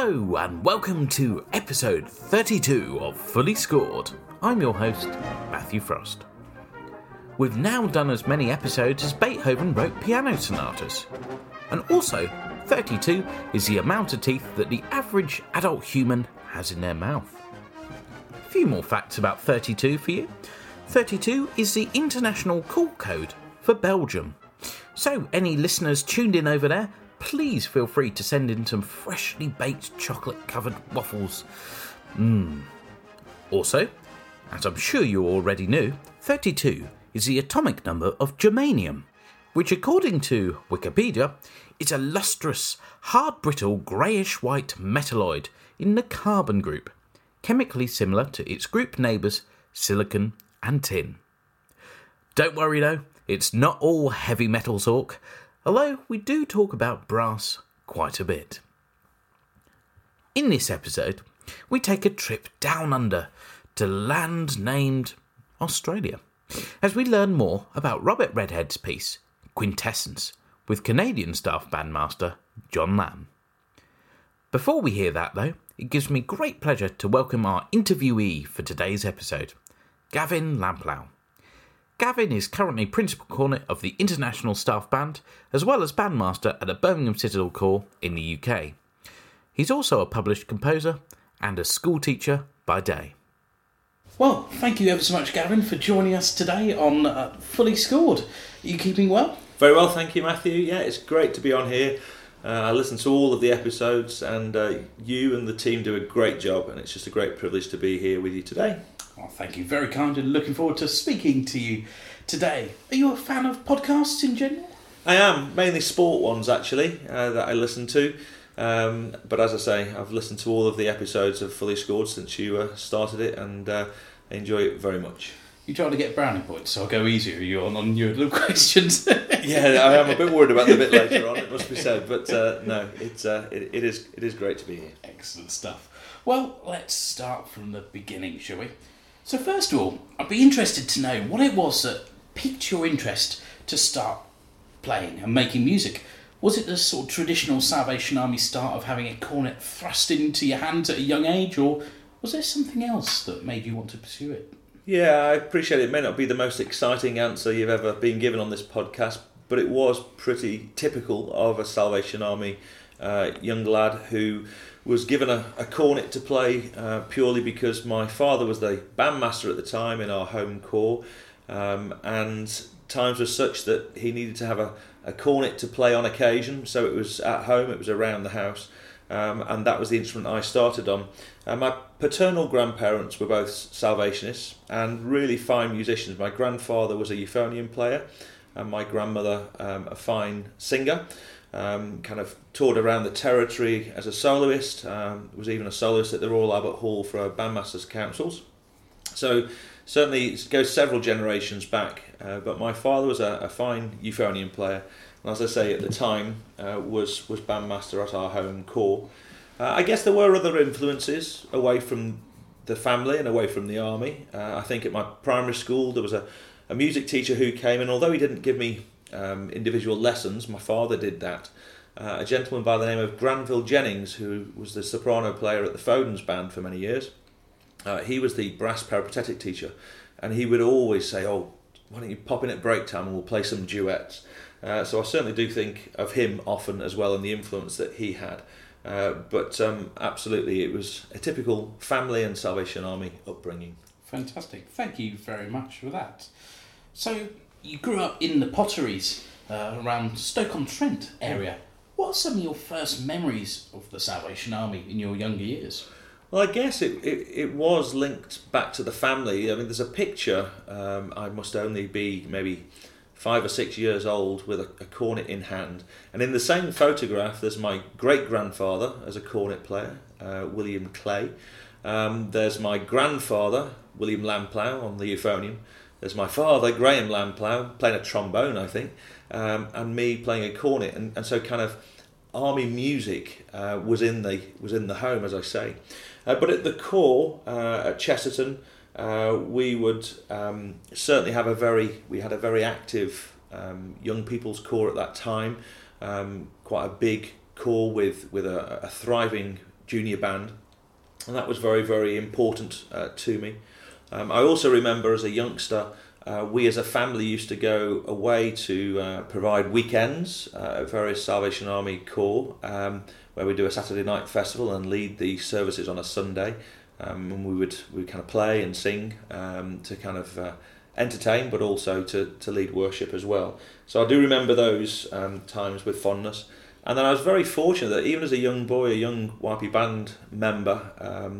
Hello and welcome to episode 32 of Fully Scored. I'm your host, Matthew Frost. We've now done as many episodes as Beethoven wrote piano sonatas. And also, 32 is the amount of teeth that the average adult human has in their mouth. A few more facts about 32 for you. 32 is the international call code for Belgium. So any listeners tuned in over there, please feel free to send in some freshly baked chocolate-covered waffles. Also, as I'm sure you already knew, 32 is the atomic number of germanium, which according to Wikipedia is a lustrous, hard, brittle, greyish-white metalloid in the carbon group, chemically similar to its group neighbours silicon and tin. Don't worry though, it's not all heavy metal talk, although we do talk about brass quite a bit. In this episode, we take a trip down under to land named Australia, as we learn more about Robert Redhead's piece, Quintessence, with Canadian staff bandmaster John Lamb. Before we hear that though, it gives me great pleasure to welcome our interviewee for today's episode, Gavin Lamplough. Gavin is currently Principal Cornet of the International Staff Band, as well as Bandmaster at the Birmingham Citadel Corps in the UK. He's also a published composer and a school teacher by day. Well, thank you ever so much, Gavin, for joining us today on Fully Scored. Are you keeping well? Very well, thank you, Matthew. Yeah, it's great to be on here. I listen to all of the episodes, and you and the team do a great job, and it's just a great privilege to be here with you today. Well, thank you. Very kind, and looking forward to speaking to you today. Are you a fan of podcasts in general? I am, mainly sport ones actually, that I listen to. But as I say, I've listened to all of the episodes of Fully Scored since you started it, and I enjoy it very much. You trying to get brownie points, so I'll go easier on your little questions. Yeah, I am a bit worried about the bit later on, it must be said, but no, it is great to be here. Excellent stuff. Well, let's start from the beginning, shall we? So first of all, I'd be interested to know what it was that piqued your interest to start playing and making music. Was it the sort of traditional Salvation Army start of having a cornet thrust into your hands at a young age, or was there something else that made you want to pursue it? Yeah, I appreciate it may not be the most exciting answer you've ever been given on this podcast, but it was pretty typical of a Salvation Army young lad who was given a cornet to play purely because my father was the bandmaster at the time in our home corps, and times were such that he needed to have a cornet to play on occasion, so it was at home, it was around the house. And that was the instrument I started on. My paternal grandparents were both Salvationists and really fine musicians. My grandfather was a euphonium player and my grandmother a fine singer, kind of toured around the territory as a soloist, was even a soloist at the Royal Albert Hall for Bandmasters' Councils. So certainly it goes several generations back, but my father was a fine euphonium player. And as I say, at the time, was bandmaster at our home corps. I guess there were other influences away from the family and away from the army. I think at my primary school, there was a music teacher who came, and although he didn't give me individual lessons, my father did that. A gentleman by the name of Granville Jennings, who was the soprano player at the Foden's band for many years, he was the brass peripatetic teacher, and he would always say, "Oh, why don't you pop in at break time and we'll play some duets?" So I certainly do think of him often as well and the influence that he had. But absolutely, it was a typical family and Salvation Army upbringing. Fantastic. Thank you very much for that. So you grew up in the potteries around Stoke-on-Trent area. What are some of your first memories of the Salvation Army in your younger years? Well, I guess it was linked back to the family. I mean, there's a picture, I must only be maybe 5 or 6 years old with a cornet in hand, and in the same photograph there's my great-grandfather as a cornet player, William Clay, there's my grandfather William Lamplough on the euphonium, there's my father Graham Lamplough playing a trombone, I think, and me playing a cornet, and so kind of army music was in the home, as I say, but at the Corps at Chesterton, we would certainly have a very active young people's corps at that time, quite a big corps with a thriving junior band, and that was very, very important to me. I also remember as a youngster, we as a family used to go away to provide weekends at various Salvation Army Corps, where we do a Saturday night festival and lead the services on a Sunday. And we kind of play and sing to kind of entertain, but also to lead worship as well. So I do remember those times with fondness. And then I was very fortunate that even as a young boy, a young YP band member,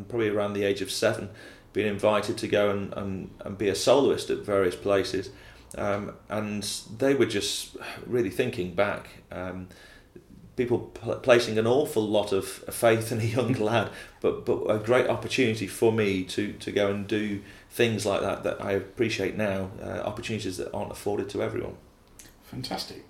probably around the age of 7, being invited to go and be a soloist at various places. And they were just really thinking back. People placing an awful lot of faith in a young lad, but a great opportunity for me to go and do things like that I appreciate now, opportunities that aren't afforded to everyone. Fantastic.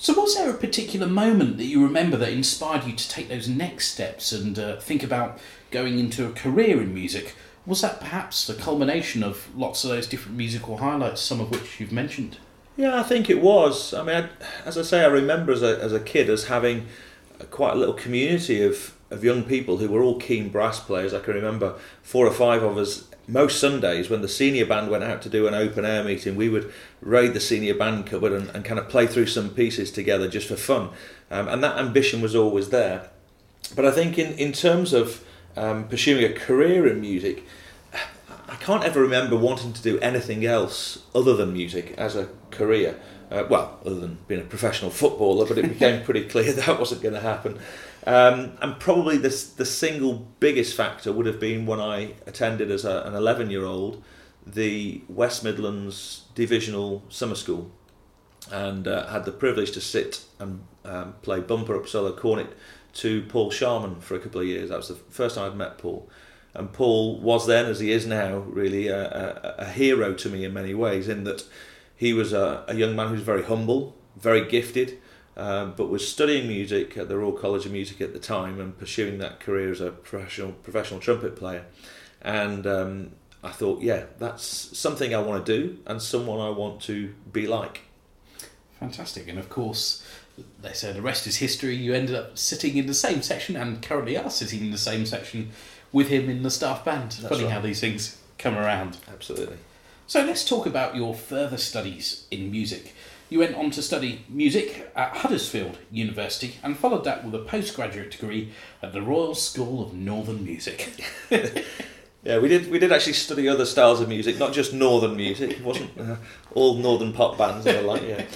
So was there a particular moment that you remember that inspired you to take those next steps and think about going into a career in music? Was that perhaps the culmination of lots of those different musical highlights, some of which you've mentioned? Yeah, I think it was. I mean, as I say, I remember as a kid as having quite a little community of young people who were all keen brass players. I can remember 4 or 5 of us most Sundays when the senior band went out to do an open air meeting. We would raid the senior band cupboard and kind of play through some pieces together just for fun. And that ambition was always there. But I think in terms of pursuing a career in music, I can't ever remember wanting to do anything else other than music as a career. Well, other than being a professional footballer, but it became pretty clear that wasn't going to happen. And probably the single biggest factor would have been when I attended as an 11-year-old the West Midlands Divisional Summer School, and had the privilege to sit and play bumper up solo cornet to Paul Sharman for a couple of years. That was the first time I'd met Paul. And Paul was then, as he is now, really a hero to me in many ways, in that he was a young man who was very humble, very gifted, but was studying music at the Royal College of Music at the time and pursuing that career as a professional trumpet player. And I thought, yeah, that's something I want to do and someone I want to be like. Fantastic. And of course, they said the rest is history. You ended up sitting in the same section and currently are sitting in the same section with him in the staff band. That's funny, right, how these things come around. Absolutely. So let's talk about your further studies in music. You went on to study music at Huddersfield University and followed that with a postgraduate degree at the Royal School of Northern Music. Yeah, we did actually study other styles of music, not just northern music. It wasn't all northern pop bands and the like, yeah.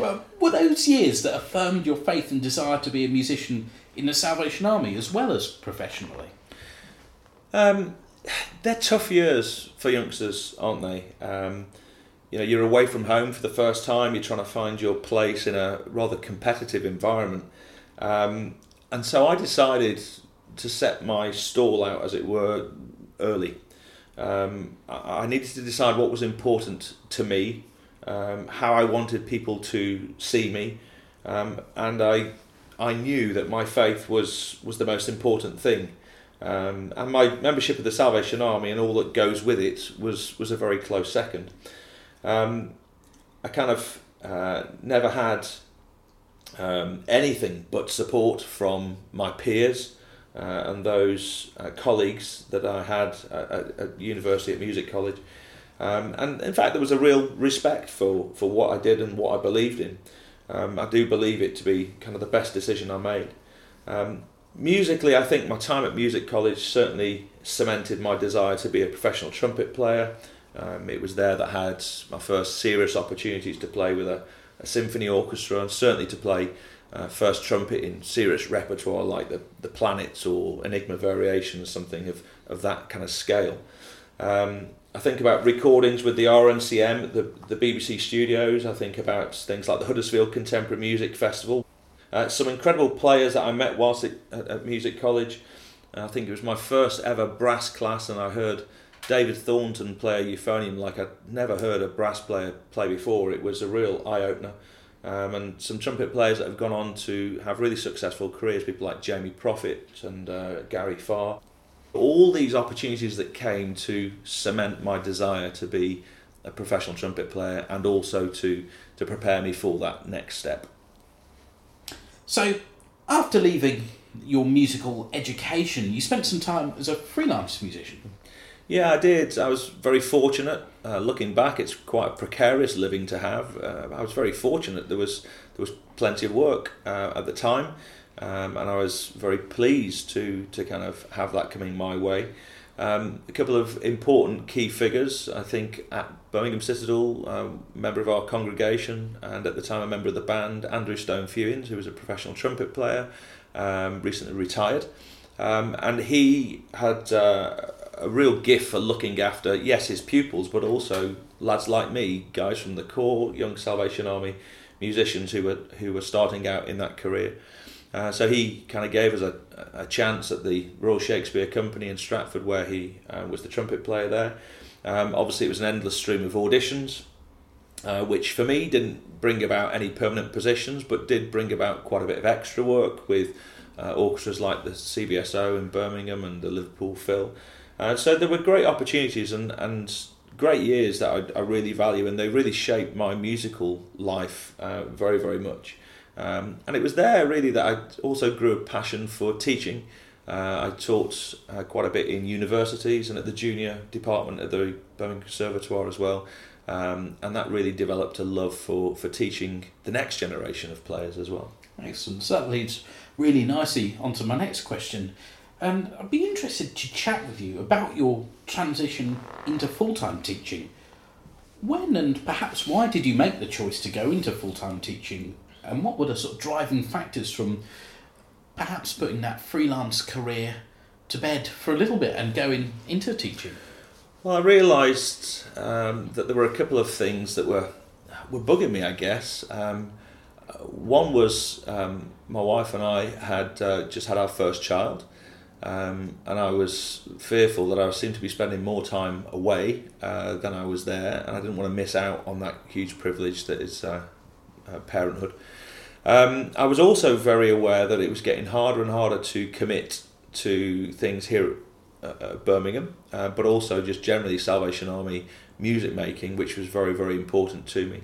Well, were those years that affirmed your faith and desire to be a musician in the Salvation Army as well as professionally? They're tough years for youngsters, aren't they? You know, you're away from home for the first time. You're trying to find your place in a rather competitive environment, and so I decided to set my stall out, as it were, early. I needed to decide what was important to me, how I wanted people to see me, and I knew that my faith was the most important thing. And my membership of the Salvation Army and all that goes with it was a very close second. I kind of never had anything but support from my peers and those colleagues that I had at university, at music college. And in fact, there was a real respect for what I did and what I believed in. I do believe it to be kind of the best decision I made. Musically, I think my time at music college certainly cemented my desire to be a professional trumpet player. It was there that I had my first serious opportunities to play with a symphony orchestra, and certainly to play first trumpet in serious repertoire like the Planets or Enigma Variations, something of that kind of scale. I think about recordings with the RNCM at the BBC studios. I think about things like the Huddersfield Contemporary Music Festival. Some incredible players that I met whilst at music college. I think it was my first ever brass class, and I heard David Thornton play a euphonium like I'd never heard a brass player play before. It was a real eye-opener. And some trumpet players that have gone on to have really successful careers, people like Jamie Prophet and Gary Farr. All these opportunities that came to cement my desire to be a professional trumpet player and also to prepare me for that next step. So, after leaving your musical education. You spent some time as a freelance musician. Yeah, I did. I was very fortunate. Looking back, it's quite a precarious living to have. I was very fortunate. There was plenty of work at the time, and I was very pleased to kind of have that coming my way. A couple of important key figures, I think, at Birmingham Citadel, member of our congregation, and at the time a member of the band, Andrew Stone-Fewins, who was a professional trumpet player, recently retired. And he had a real gift for looking after, yes, his pupils, but also lads like me, guys from the Corps, young Salvation Army musicians who were starting out in that career. So he kind of gave us a chance at the Royal Shakespeare Company in Stratford, where he was the trumpet player there. Obviously, it was an endless stream of auditions, which for me didn't bring about any permanent positions, but did bring about quite a bit of extra work with orchestras like the CBSO in Birmingham and the Liverpool Phil. So there were great opportunities and great years that I really value, and they really shaped my musical life very, very much. And it was there really that I also grew a passion for teaching. I taught quite a bit in universities and at the junior department at the Birmingham Conservatoire as well, and that really developed a love for teaching the next generation of players as well. Excellent. So that leads really nicely onto my next question, and I'd be interested to chat with you about your transition into full-time teaching. When and perhaps why did you make the choice to go into full-time teaching? And what were the sort of driving factors from perhaps putting that freelance career to bed for a little bit and going into teaching? Well, I realised that there were a couple of things that were bugging me, I guess. One was my wife and I had just had our first child, and I was fearful that I seemed to be spending more time away than I was there, and I didn't want to miss out on that huge privilege that is... parenthood. I was also very aware that it was getting harder and harder to commit to things here at Birmingham, but also just generally Salvation Army music making, which was very, very important to me.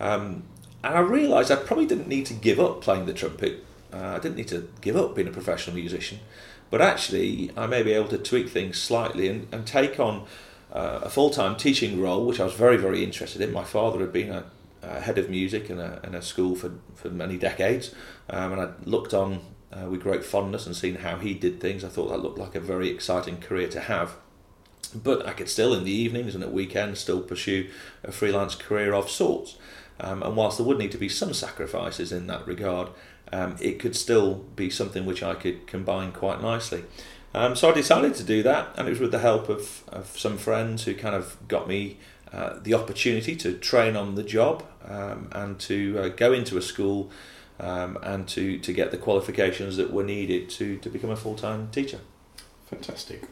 And I realised I probably didn't need to give up playing the trumpet. I didn't need to give up being a professional musician, but actually I may be able to tweak things slightly and take on a full-time teaching role, which I was very, very interested in. My father had been a head of music in a school for many decades, and I looked on with great fondness and seen how he did things. I thought that looked like a very exciting career to have, but I could still in the evenings and at weekends still pursue a freelance career of sorts, and whilst there would need to be some sacrifices in that regard, it could still be something which I could combine quite nicely. So I decided to do that, and it was with the help of some friends who kind of got me the opportunity to train on the job, and to go into a school, and to get the qualifications that were needed to become a full-time teacher. Fantastic.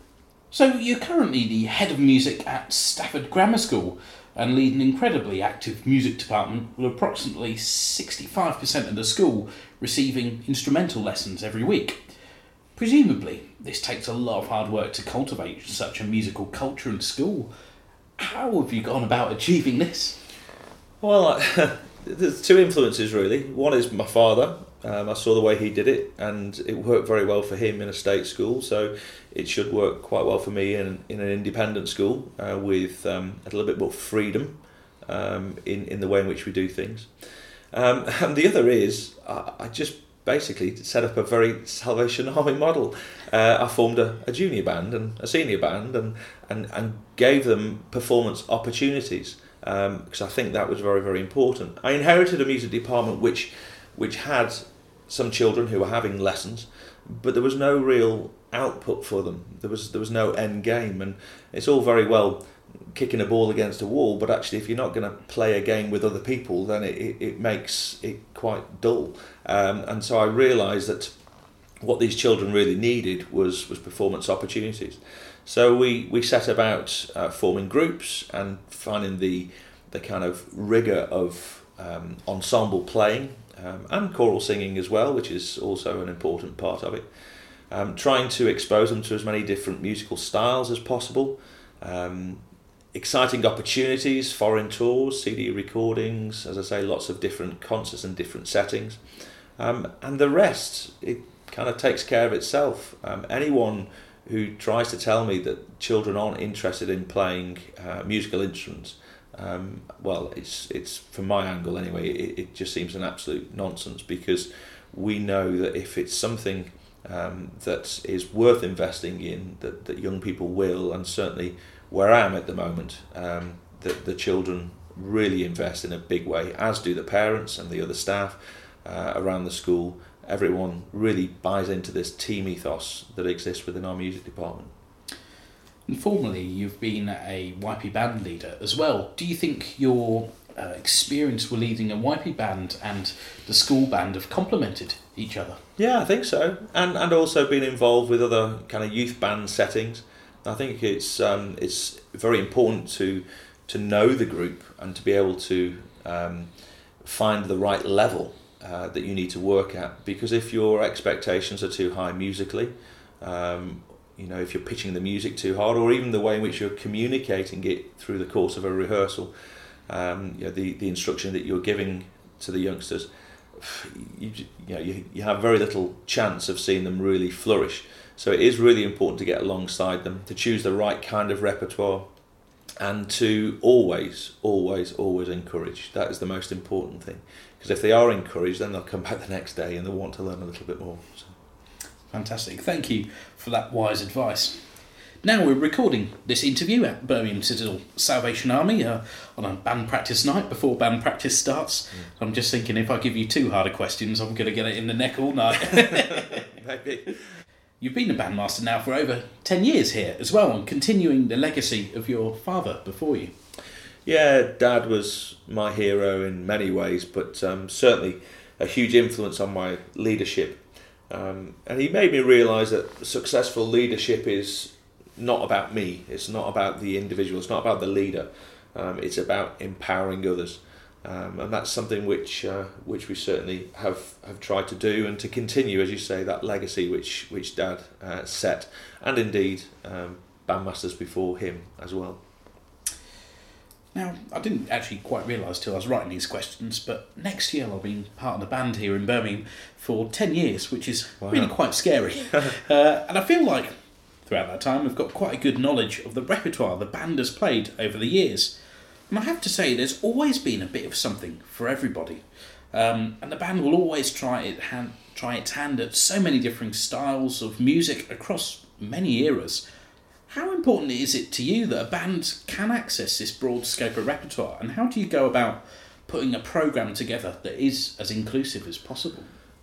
So you're currently the head of music at Stafford Grammar School and lead an incredibly active music department with approximately 65% of the school receiving instrumental lessons every week. Presumably, this takes a lot of hard work to cultivate such a musical culture in school. How have you gone about achieving this? Well, there's two influences really. One is my father. I saw the way he did it, and it worked very well for him in a state school, so it should work quite well for me in an independent school with a little bit more freedom in the way in which we do things. And the other is I just basically set up a very Salvation Army model. I formed a junior band and a senior band and gave them performance opportunities, because I think that was very, very important. I inherited a music department which had some children who were having lessons, but there was no real output for them. There was no end game, and it's all very well kicking a ball against a wall, but actually if you're not going to play a game with other people, then it makes it quite dull. And so I realised that what these children really needed was performance opportunities. So we set about forming groups and finding the kind of rigour of ensemble playing, and choral singing as well, which is also an important part of it. Trying to expose them to as many different musical styles as possible. Exciting opportunities, foreign tours, CD recordings, as I say, lots of different concerts and different settings. And the rest, kind of takes care of itself. Anyone who tries to tell me that children aren't interested in playing musical instruments, well, it's from my angle anyway, it just seems an absolute nonsense, because we know that if it's something that is worth investing in, that young people will, and certainly where I am at the moment, that the children really invest in a big way, as do the parents and the other staff around the school. Everyone really buys into this team ethos that exists within our music department. And formerly, you've been a YP band leader as well. Do you think your experience with leading a YP band and the school band have complemented each other? Yeah, I think so. And also been involved with other kind of youth band settings. I think it's very important to know the group and to be able to find the right level that you need to work at. Because if your expectations are too high musically, you know, if you're pitching the music too hard, or even the way in which you're communicating it through the course of a rehearsal, you know, the instruction that you're giving to the youngsters, you have very little chance of seeing them really flourish. So it is really important to get alongside them, to choose the right kind of repertoire, and to always, always, always encourage. That is the most important thing. Because if they are encouraged, then they'll come back the next day and they'll want to learn a little bit more. So. Fantastic. Thank you for that wise advice. Now we're recording this interview at Birmingham Citadel Salvation Army on a band practice night before band practice starts. Mm. I'm just thinking, if I give you too hard a questions, I'm going to get it in the neck all night. Maybe. You've been a bandmaster now for over 10 years here as well, and continuing the legacy of your father before you. Yeah, Dad was my hero in many ways, but certainly a huge influence on my leadership. And he made me realise that successful leadership is not about me, it's not about the individual, it's not about the leader, it's about empowering others. And that's something which we certainly have tried to do, and to continue, as you say, that legacy which Dad set, and indeed bandmasters before him as well. Now, I didn't actually quite realise till I was writing these questions, but next year I'll be part of the band here in Birmingham for 10 years, which is really quite scary. And I feel like throughout that time we've got quite a good knowledge of the repertoire the band has played over the years. And I have to say, there's always been a bit of something for everybody. And the band will always try its hand at so many different styles of music across many eras. How important is it to you that a band can access this broad scope of repertoire? And how do you go about putting a programme together that is as inclusive as possible?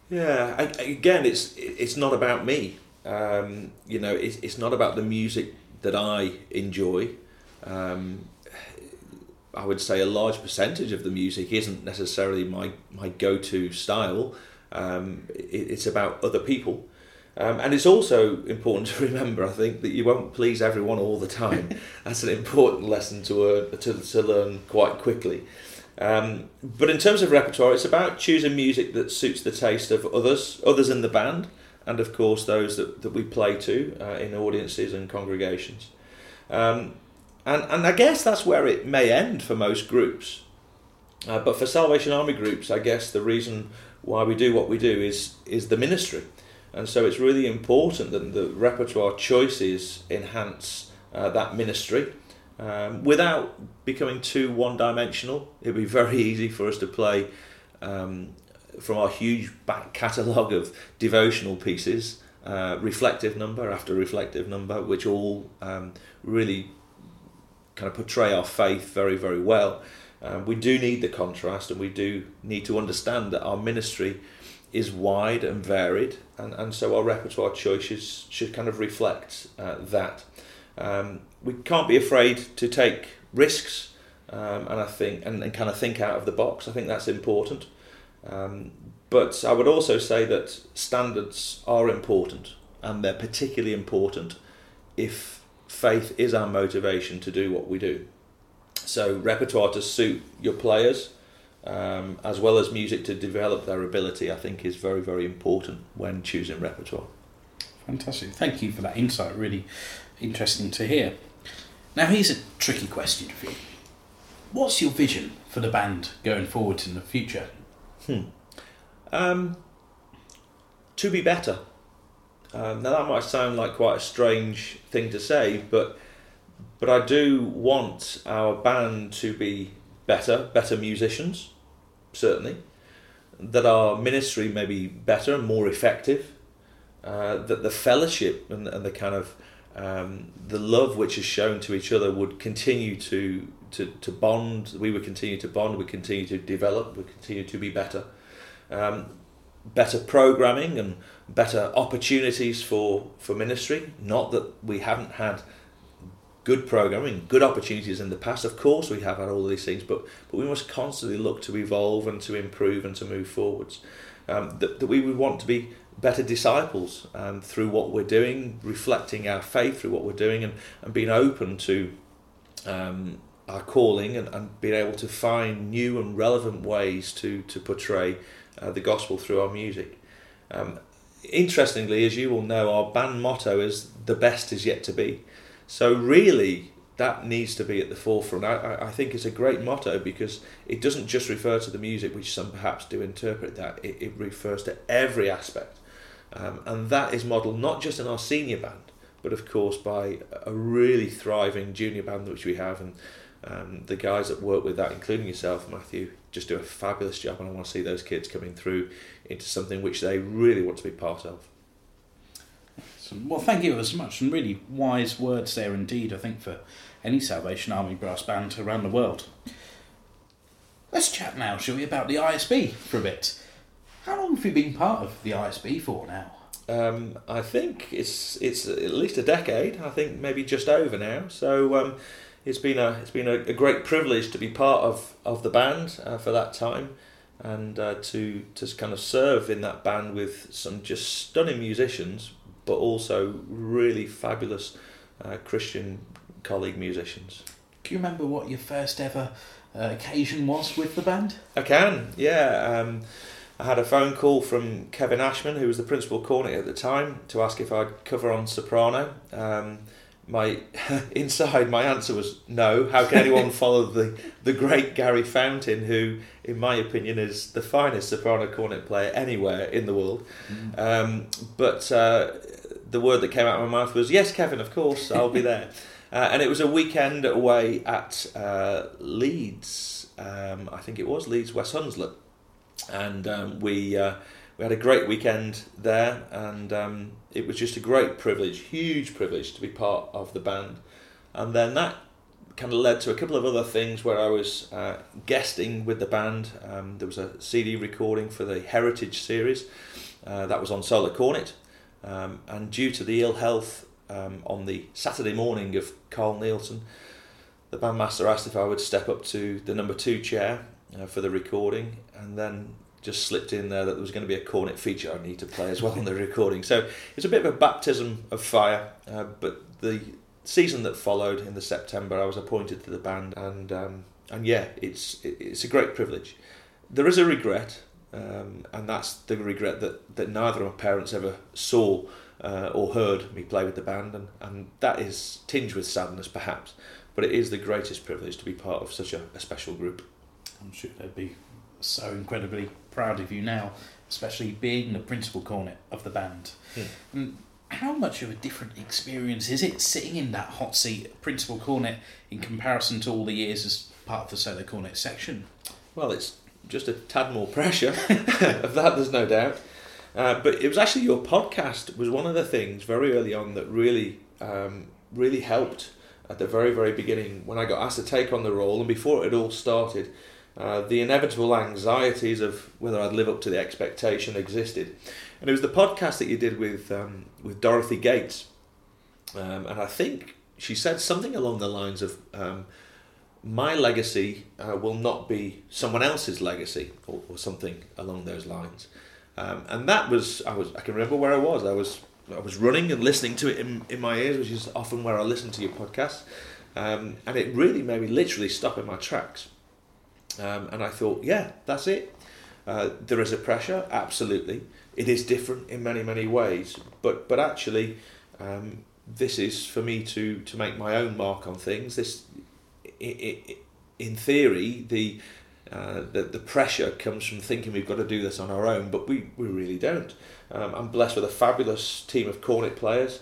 Yeah, again, it's not about me. You know, it's not about the music that I enjoy. I would say a large percentage of the music isn't necessarily my go-to style. It's about other people. And it's also important to remember, I think, that you won't please everyone all the time. That's an important lesson to learn quite quickly. But in terms of repertoire, it's about choosing music that suits the taste of others in the band, and of course those that we play to in audiences and congregations. And I guess that's where it may end for most groups. But for Salvation Army groups, I guess the reason why we do what we do is the ministry. And so it's really important that the repertoire choices enhance that ministry without becoming too one-dimensional. It'd be very easy for us to play from our huge back catalogue of devotional pieces, reflective number after reflective number, which all really kind of portray our faith very, very well. We do need the contrast, and we do need to understand that our ministry is wide and varied, and so our repertoire choices should kind of reflect that. We can't be afraid to take risks, and I think and kind of think out of the box. I think that's important. But I would also say that standards are important, and they're particularly important if faith is our motivation to do what we do. So repertoire to suit your players, as well as music to develop their ability, I think is very, very important when choosing repertoire. Fantastic. Thank you for that insight. Really interesting to hear. Now, here's a tricky question for you. What's your vision for the band going forward in the future? To be better. Now that might sound like quite a strange thing to say, but I do want our band to be better musicians, certainly, that our ministry may be better and more effective, that the fellowship and the kind of the love which is shown to each other would continue to bond, we would continue to bond, we continue to develop, we continue to be better. Better programming and better opportunities for ministry. Not that we haven't had good programming, good opportunities in the past. Of course we have had all these things, but we must constantly look to evolve and to improve and to move forwards. That we would want to be better disciples through what we're doing, reflecting our faith through what we're doing, and being open to our calling and being able to find new and relevant ways to portray the gospel through our music. Interestingly, as you all know, our band motto is "the best is yet to be." So really, that needs to be at the forefront. I think it's a great motto because it doesn't just refer to the music, which some perhaps do interpret that. It refers to every aspect. And that is modelled not just in our senior band, but of course by a really thriving junior band which we have, and the guys that work with that, including yourself, Matthew, just do a fabulous job, and I want to see those kids coming through into something which they really want to be part of. Excellent. Well, thank you so much. Some really wise words there indeed, I think, for any Salvation Army brass band around the world. Let's chat now, shall we, about the ISB for a bit. How long have you been part of the ISB for now? I think it's at least a decade. I think maybe just over now. So it's been a great privilege to be part of the band for that time, and to kind of serve in that band with some just stunning musicians, but also really fabulous Christian colleague musicians. Can you remember what your first ever occasion was with the band? I can. Yeah. I had a phone call from Kevin Ashman, who was the principal cornet at the time, to ask if I'd cover on soprano. My answer was no. How can anyone follow the great Gary Fountain, who, in my opinion, is the finest soprano cornet player anywhere in the world? Mm. But the word that came out of my mouth was, yes, Kevin, of course, I'll be there. And it was a weekend away at Leeds. I think it was Leeds, West Hunslet. And we had a great weekend there, and it was just a great privilege, huge privilege, to be part of the band. And then that kind of led to a couple of other things where I was guesting with the band. There was a CD recording for the Heritage series that was on solo cornet, and due to the ill health on the Saturday morning of Carl Nielsen, the bandmaster asked if I would step up to the number 2 chair for the recording, and then just slipped in there that there was going to be a cornet feature I need to play as well on the recording. So it's a bit of a baptism of fire, but the season that followed in the September, I was appointed to the band, and yeah, it's a great privilege. There is a regret, and that's the regret that neither of my parents ever saw or heard me play with the band, and that is tinged with sadness perhaps, but it is the greatest privilege to be part of such a special group. I'm sure they'd be so incredibly proud of you now, especially being the principal cornet of the band. Yeah. And how much of a different experience is it sitting in that hot seat, principal cornet, in comparison to all the years as part of the solo cornet section? Well, it's just a tad more pressure. Of that, there's no doubt. But it was actually your podcast was one of the things very early on that really, really helped at the very, very beginning when I got asked to take on the role, and before it all started. The inevitable anxieties of whether I'd live up to the expectation existed. And it was the podcast that you did with Dorothy Gates. And I think she said something along the lines of, my legacy will not be someone else's legacy, or something along those lines. And that was, I can remember where I was. I was running and listening to it in my ears, which is often where I listen to your podcast. And it really made me literally stop in my tracks. And I thought, yeah, that's it. There is a pressure, absolutely. It is different in many, many ways. But actually, this is for me to make my own mark on things. This, in theory, the The pressure comes from thinking we've got to do this on our own, but we really don't. I'm blessed with a fabulous team of cornet players,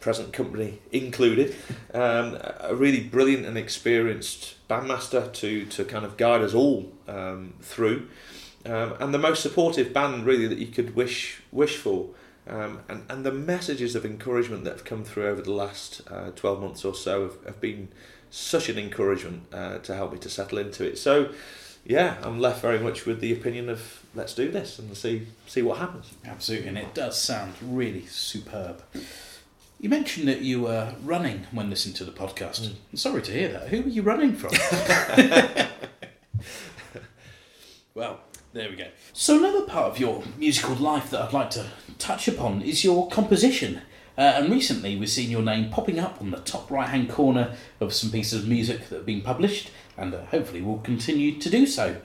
present company included, a really brilliant and experienced bandmaster to kind of guide us all through, and the most supportive band really that you could wish for, and the messages of encouragement that have come through over the last 12 months or so have been such an encouragement to help me to settle into it. So yeah, I'm left very much with the opinion of let's do this and see what happens. Absolutely, and it does sound really superb. You mentioned that you were running when listening to the podcast. I'm sorry to hear that. Who were you running from? Well, there we go. So another part of your musical life that I'd like to touch upon is your composition. And recently we've seen your name popping up on the top right-hand corner of some pieces of music that have been published and hopefully will continue to do so.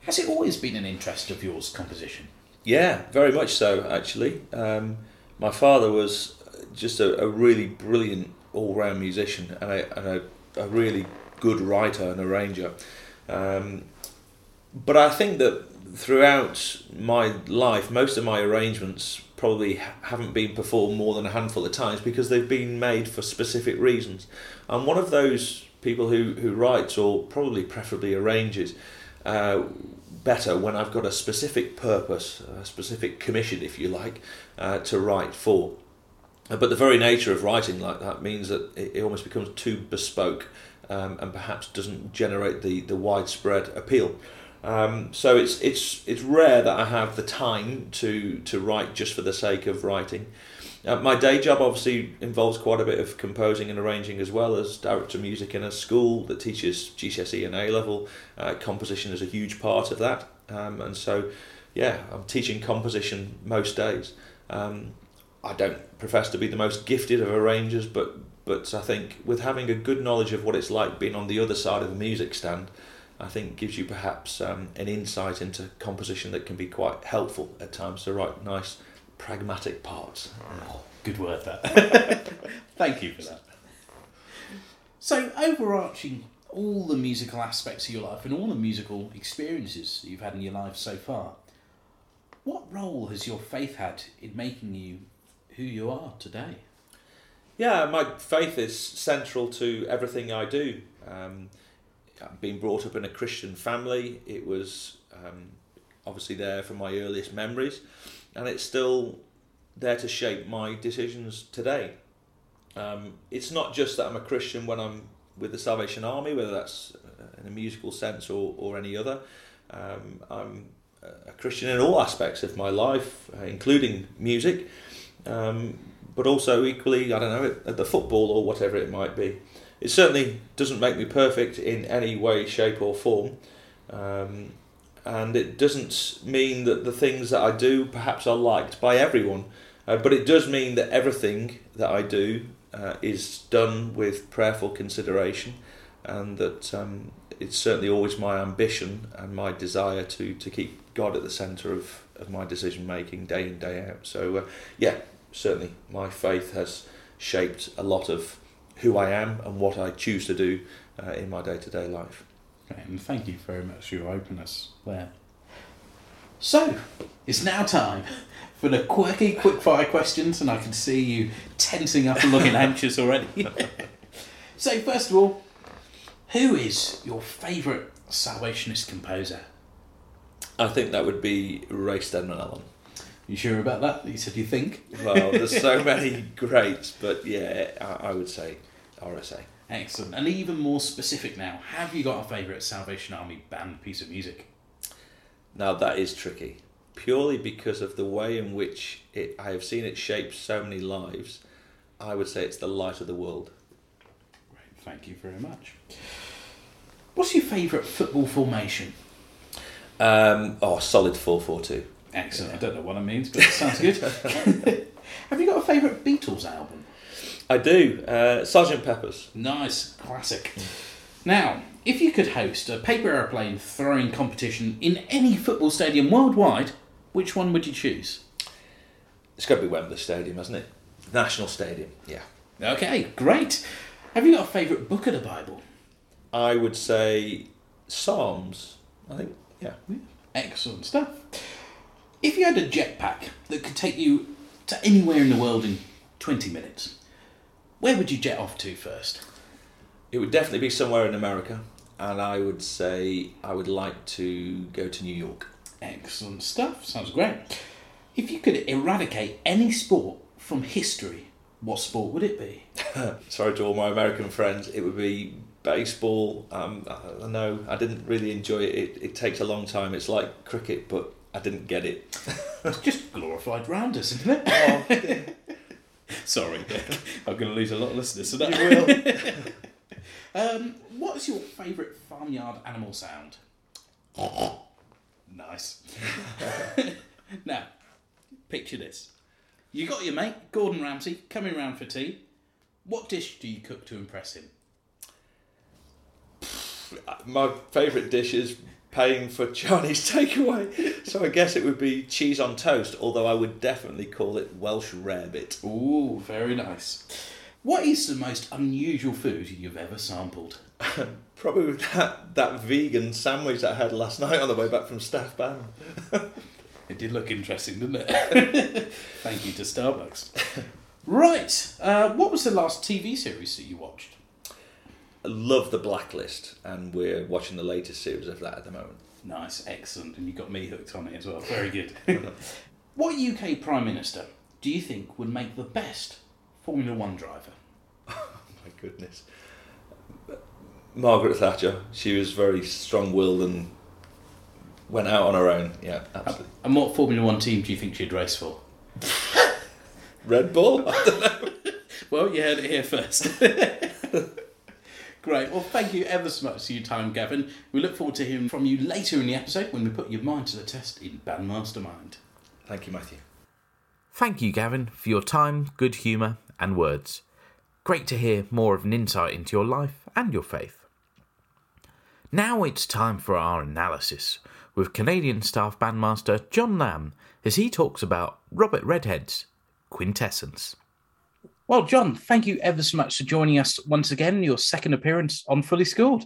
Has it always been an interest of yours, composition? Yeah, very much so, actually. My father was just a really brilliant all-round musician and a really good writer and arranger. But I think that throughout my life, most of my arrangements probably haven't been performed more than a handful of times because they've been made for specific reasons. I'm one of those people who writes, or probably preferably arranges, better when I've got a specific purpose, a specific commission, if you like, to write for. But the very nature of writing like that means that it almost becomes too bespoke, and perhaps doesn't generate the widespread appeal. So it's rare that I have the time to write just for the sake of writing. My day job obviously involves quite a bit of composing and arranging, as well as director of music in a school that teaches GCSE and A-level. Composition is a huge part of that, and so yeah, I'm teaching composition most days. I don't profess to be the most gifted of arrangers, but I think with having a good knowledge of what it's like being on the other side of a music stand, I think gives you perhaps an insight into composition that can be quite helpful at times to write nice, pragmatic parts. Oh, good word, that. Thank you for that. So, overarching all the musical aspects of your life and all the musical experiences that you've had in your life so far, what role has your faith had in making you who you are today? Yeah, my faith is central to everything I do. I've been brought up in a Christian family. It was obviously there from my earliest memories, and it's still there to shape my decisions today. It's not just that I'm a Christian when I'm with the Salvation Army, whether that's in a musical sense or any other. I'm a Christian in all aspects of my life, including music, but also equally, I don't know, at the football or whatever it might be. It certainly doesn't make me perfect in any way, shape or form, and it doesn't mean that the things that I do perhaps are liked by everyone, but it does mean that everything that I do is done with prayerful consideration, and that it's certainly always my ambition and my desire to keep God at the centre of my decision making day in, day out. So yeah, certainly my faith has shaped a lot of who I am and what I choose to do in my day-to-day life. Okay, and thank you very much for your openness there. So, it's now time for the quirky quickfire questions, and I can see you tensing up and looking anxious already. So, first of all, who is your favourite Salvationist composer? I think that would be Ray Stedman-Allen. You sure about that? You said you think. Well, there's so many greats, but yeah, I would say RSA. Excellent. And even more specific now, have you got a favourite Salvation Army band piece of music? Now that is tricky, purely because of the way in which I have seen it shape so many lives. I would say it's The Light of the World. Great, thank you very much. What's your favourite football formation? Solid 4-4-2. Excellent. Yeah. I don't know what it means, but it sounds good. Have you got a favourite Beatles album? I do. Sgt. Pepper's. Nice. Classic. Now, if you could host a paper aeroplane throwing competition in any football stadium worldwide, which one would you choose? It's got to be Wembley Stadium, hasn't it? National Stadium, yeah. Okay, great. Have you got a favourite book of the Bible? I would say psalms, I think. Yeah. Excellent stuff. If you had a jetpack that could take you to anywhere in the world in 20 minutes, where would you jet off to first? It would definitely be somewhere in America, and I would say I would like to go to New York. Excellent stuff. Sounds great. If you could eradicate any sport from history, what sport would it be? Sorry to all my American friends, it would be baseball. I know I didn't really enjoy it. It takes a long time. It's like cricket, but I didn't get it. It's just glorified rounders, isn't it? Oh. Sorry, Nick. I'm going to lose a lot of listeners to that. You will. What's your favourite farmyard animal sound? Nice. Now, picture this. You got your mate, Gordon Ramsay, coming round for tea. What dish do you cook to impress him? My favourite dish is paying for Chinese takeaway, so I guess it would be cheese on toast, although I would definitely call it Welsh rarebit. Ooh, very nice. What is the most unusual food you've ever sampled? Probably that vegan sandwich that I had last night on the way back from Staff Band. It did look interesting, didn't it? Thank you to Starbucks. Right, what was the last TV series that you watched? I love The Blacklist, and we're watching the latest series of that at the moment. Nice, excellent, and you got me hooked on it as well. Very good. What UK Prime Minister do you think would make the best Formula One driver? Oh my goodness. Margaret Thatcher. She was very strong-willed and went out on her own. Yeah, absolutely. And what Formula One team do you think she'd race for? Red Bull? I don't know. Well, you heard it here first. Great. Well, thank you ever so much for your time, Gavin. We look forward to hearing from you later in the episode when we put your mind to the test in Bandmaster Mind. Thank you, Matthew. Thank you, Gavin, for your time, good humour and words. Great to hear more of an insight into your life and your faith. Now it's time for our analysis with Canadian staff bandmaster John Lamb as he talks about Robert Redhead's Quintessence. Well, John, thank you ever so much for joining us once again, your second appearance on Fully Scored.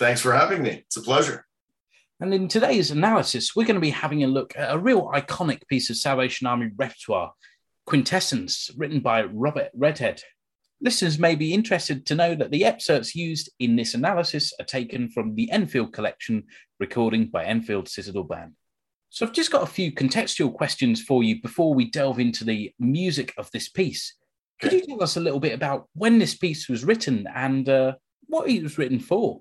Thanks for having me. It's a pleasure. And in today's analysis, we're going to be having a look at a real iconic piece of Salvation Army repertoire, Quintessence, written by Robert Redhead. Listeners may be interested to know that the excerpts used in this analysis are taken from the Enfield collection, recording by Enfield Citadel Band. So I've just got a few contextual questions for you before we delve into the music of this piece. Could you tell us a little bit about when this piece was written and what it was written for?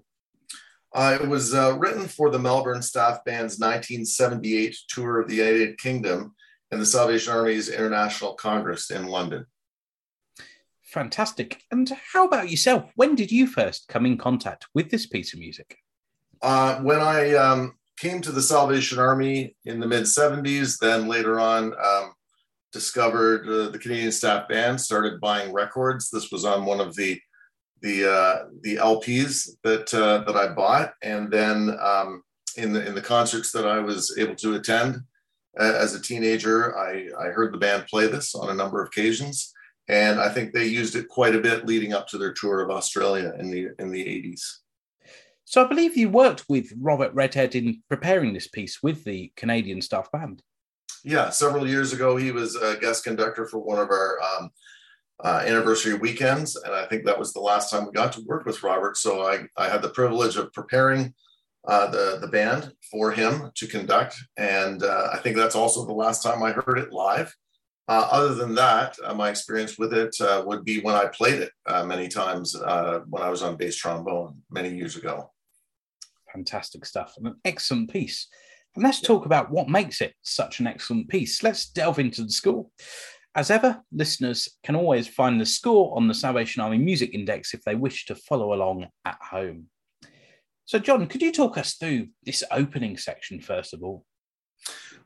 It was written for the Melbourne Staff Band's 1978 tour of the United Kingdom and the Salvation Army's International Congress in London. Fantastic. And how about yourself? When did you first come in contact with this piece of music? When I came to the Salvation Army in the mid-70s, then later on, discovered the Canadian Staff Band, started buying records. This was on one of the LPs that I bought, and then in the concerts that I was able to attend as a teenager, I heard the band play this on a number of occasions, and I think they used it quite a bit leading up to their tour of Australia in the 80s. So I believe you worked with Robert Redhead in preparing this piece with the Canadian Staff Band. Yeah, several years ago, he was a guest conductor for one of our anniversary weekends, and I think that was the last time we got to work with Robert, so I had the privilege of preparing the band for him to conduct, and I think that's also the last time I heard it live. Other than that, my experience with it would be when I played it many times when I was on bass trombone many years ago. Fantastic stuff, and an excellent piece. And let's talk about what makes it such an excellent piece. Let's delve into the score. As ever, listeners can always find the score on the Salvation Army Music Index if they wish to follow along at home. So, John, could you talk us through this opening section, first of all?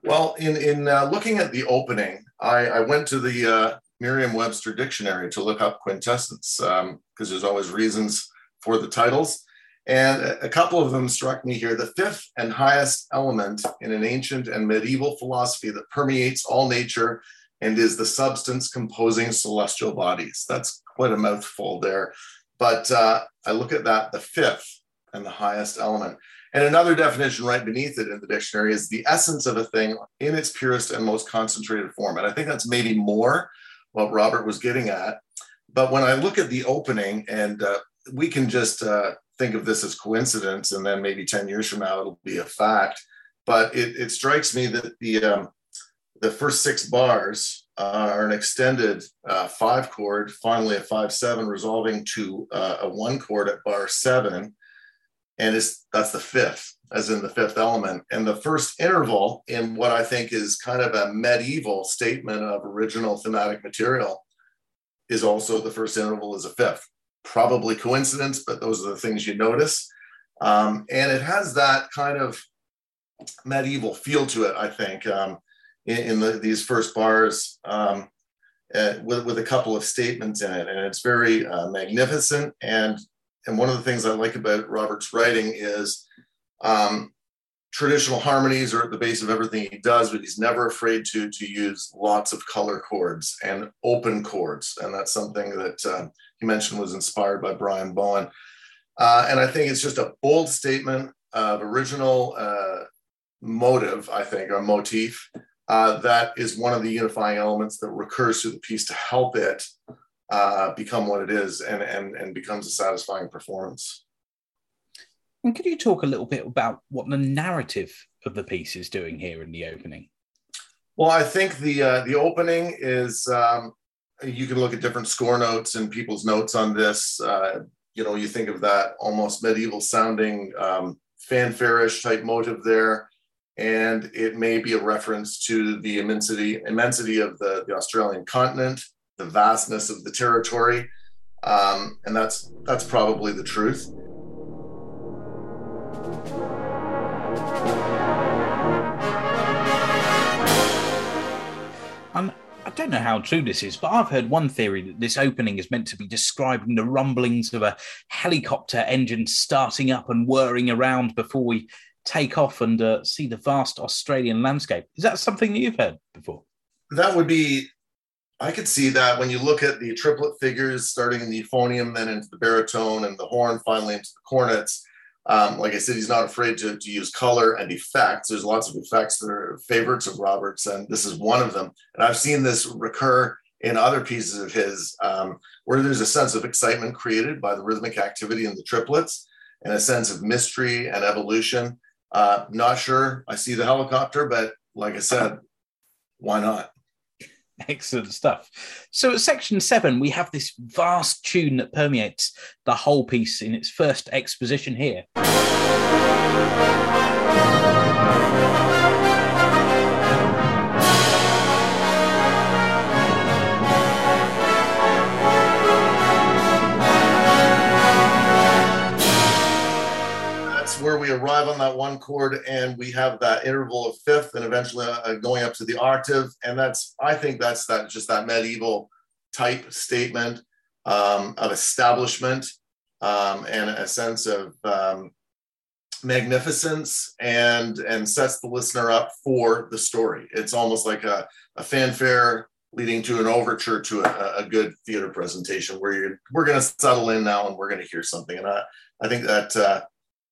Well, in looking at the opening, I went to the Merriam-Webster Dictionary to look up quintessence, because there's always reasons for the titles. And a couple of them struck me here. The fifth and highest element in an ancient and medieval philosophy that permeates all nature and is the substance composing celestial bodies. That's quite a mouthful there. But I look at that, the fifth and the highest element. And another definition right beneath it in the dictionary is the essence of a thing in its purest and most concentrated form. And I think that's maybe more what Robert was getting at. But when I look at the opening, and we can just think of this as coincidence, and then maybe 10 years from now, it'll be a fact. But it strikes me that the first six bars are an extended 5 chord, finally a 5/7, resolving to a 1 chord at bar 7. And that's the fifth, as in the fifth element. And the first interval in what I think is kind of a medieval statement of original thematic material is also the first interval is a fifth. Probably coincidence, but those are the things you notice. And it has that kind of medieval feel to it, I think, in these first bars with a couple of statements in it. And it's very magnificent. And one of the things I like about Robert's writing is traditional harmonies are at the base of everything he does, but he's never afraid to use lots of color chords and open chords. And that's something that he mentioned was inspired by Brian Bowen. And I think it's just a bold statement of original motive, I think, or motif, that is one of the unifying elements that recurs through the piece to help it become what it is and becomes a satisfying performance. And could you talk a little bit about what the narrative of the piece is doing here in the opening? Well, I think the opening is, you can look at different score notes and people's notes on this. You think of that almost medieval sounding fanfare-ish type motive there. And it may be a reference to the immensity of the Australian continent, the vastness of the territory, and that's probably the truth. I don't know how true this is, but I've heard one theory that this opening is meant to be describing the rumblings of a helicopter engine starting up and whirring around before we take off and see the vast Australian landscape. Is that something that you've heard before? That would be... I could see that when you look at the triplet figures, starting in the euphonium, then into the baritone and the horn, finally into the cornets. Like I said, he's not afraid to use color and effects. There's lots of effects that are favorites of Robert's, and this is one of them. And I've seen this recur in other pieces of his, where there's a sense of excitement created by the rhythmic activity in the triplets and a sense of mystery and evolution. Not sure I see the helicopter, but like I said, why not? Excellent stuff. So at section 7, we have this vast tune that permeates the whole piece in its first exposition here. That's where we arrive on that 1 chord, and we have that interval of fifth and eventually going up to the octave. And I think that's that medieval type statement of establishment and a sense of magnificence and sets the listener up for the story. It's almost like a fanfare leading to an overture to a good theater presentation where we're going to settle in now and we're going to hear something. And I think that...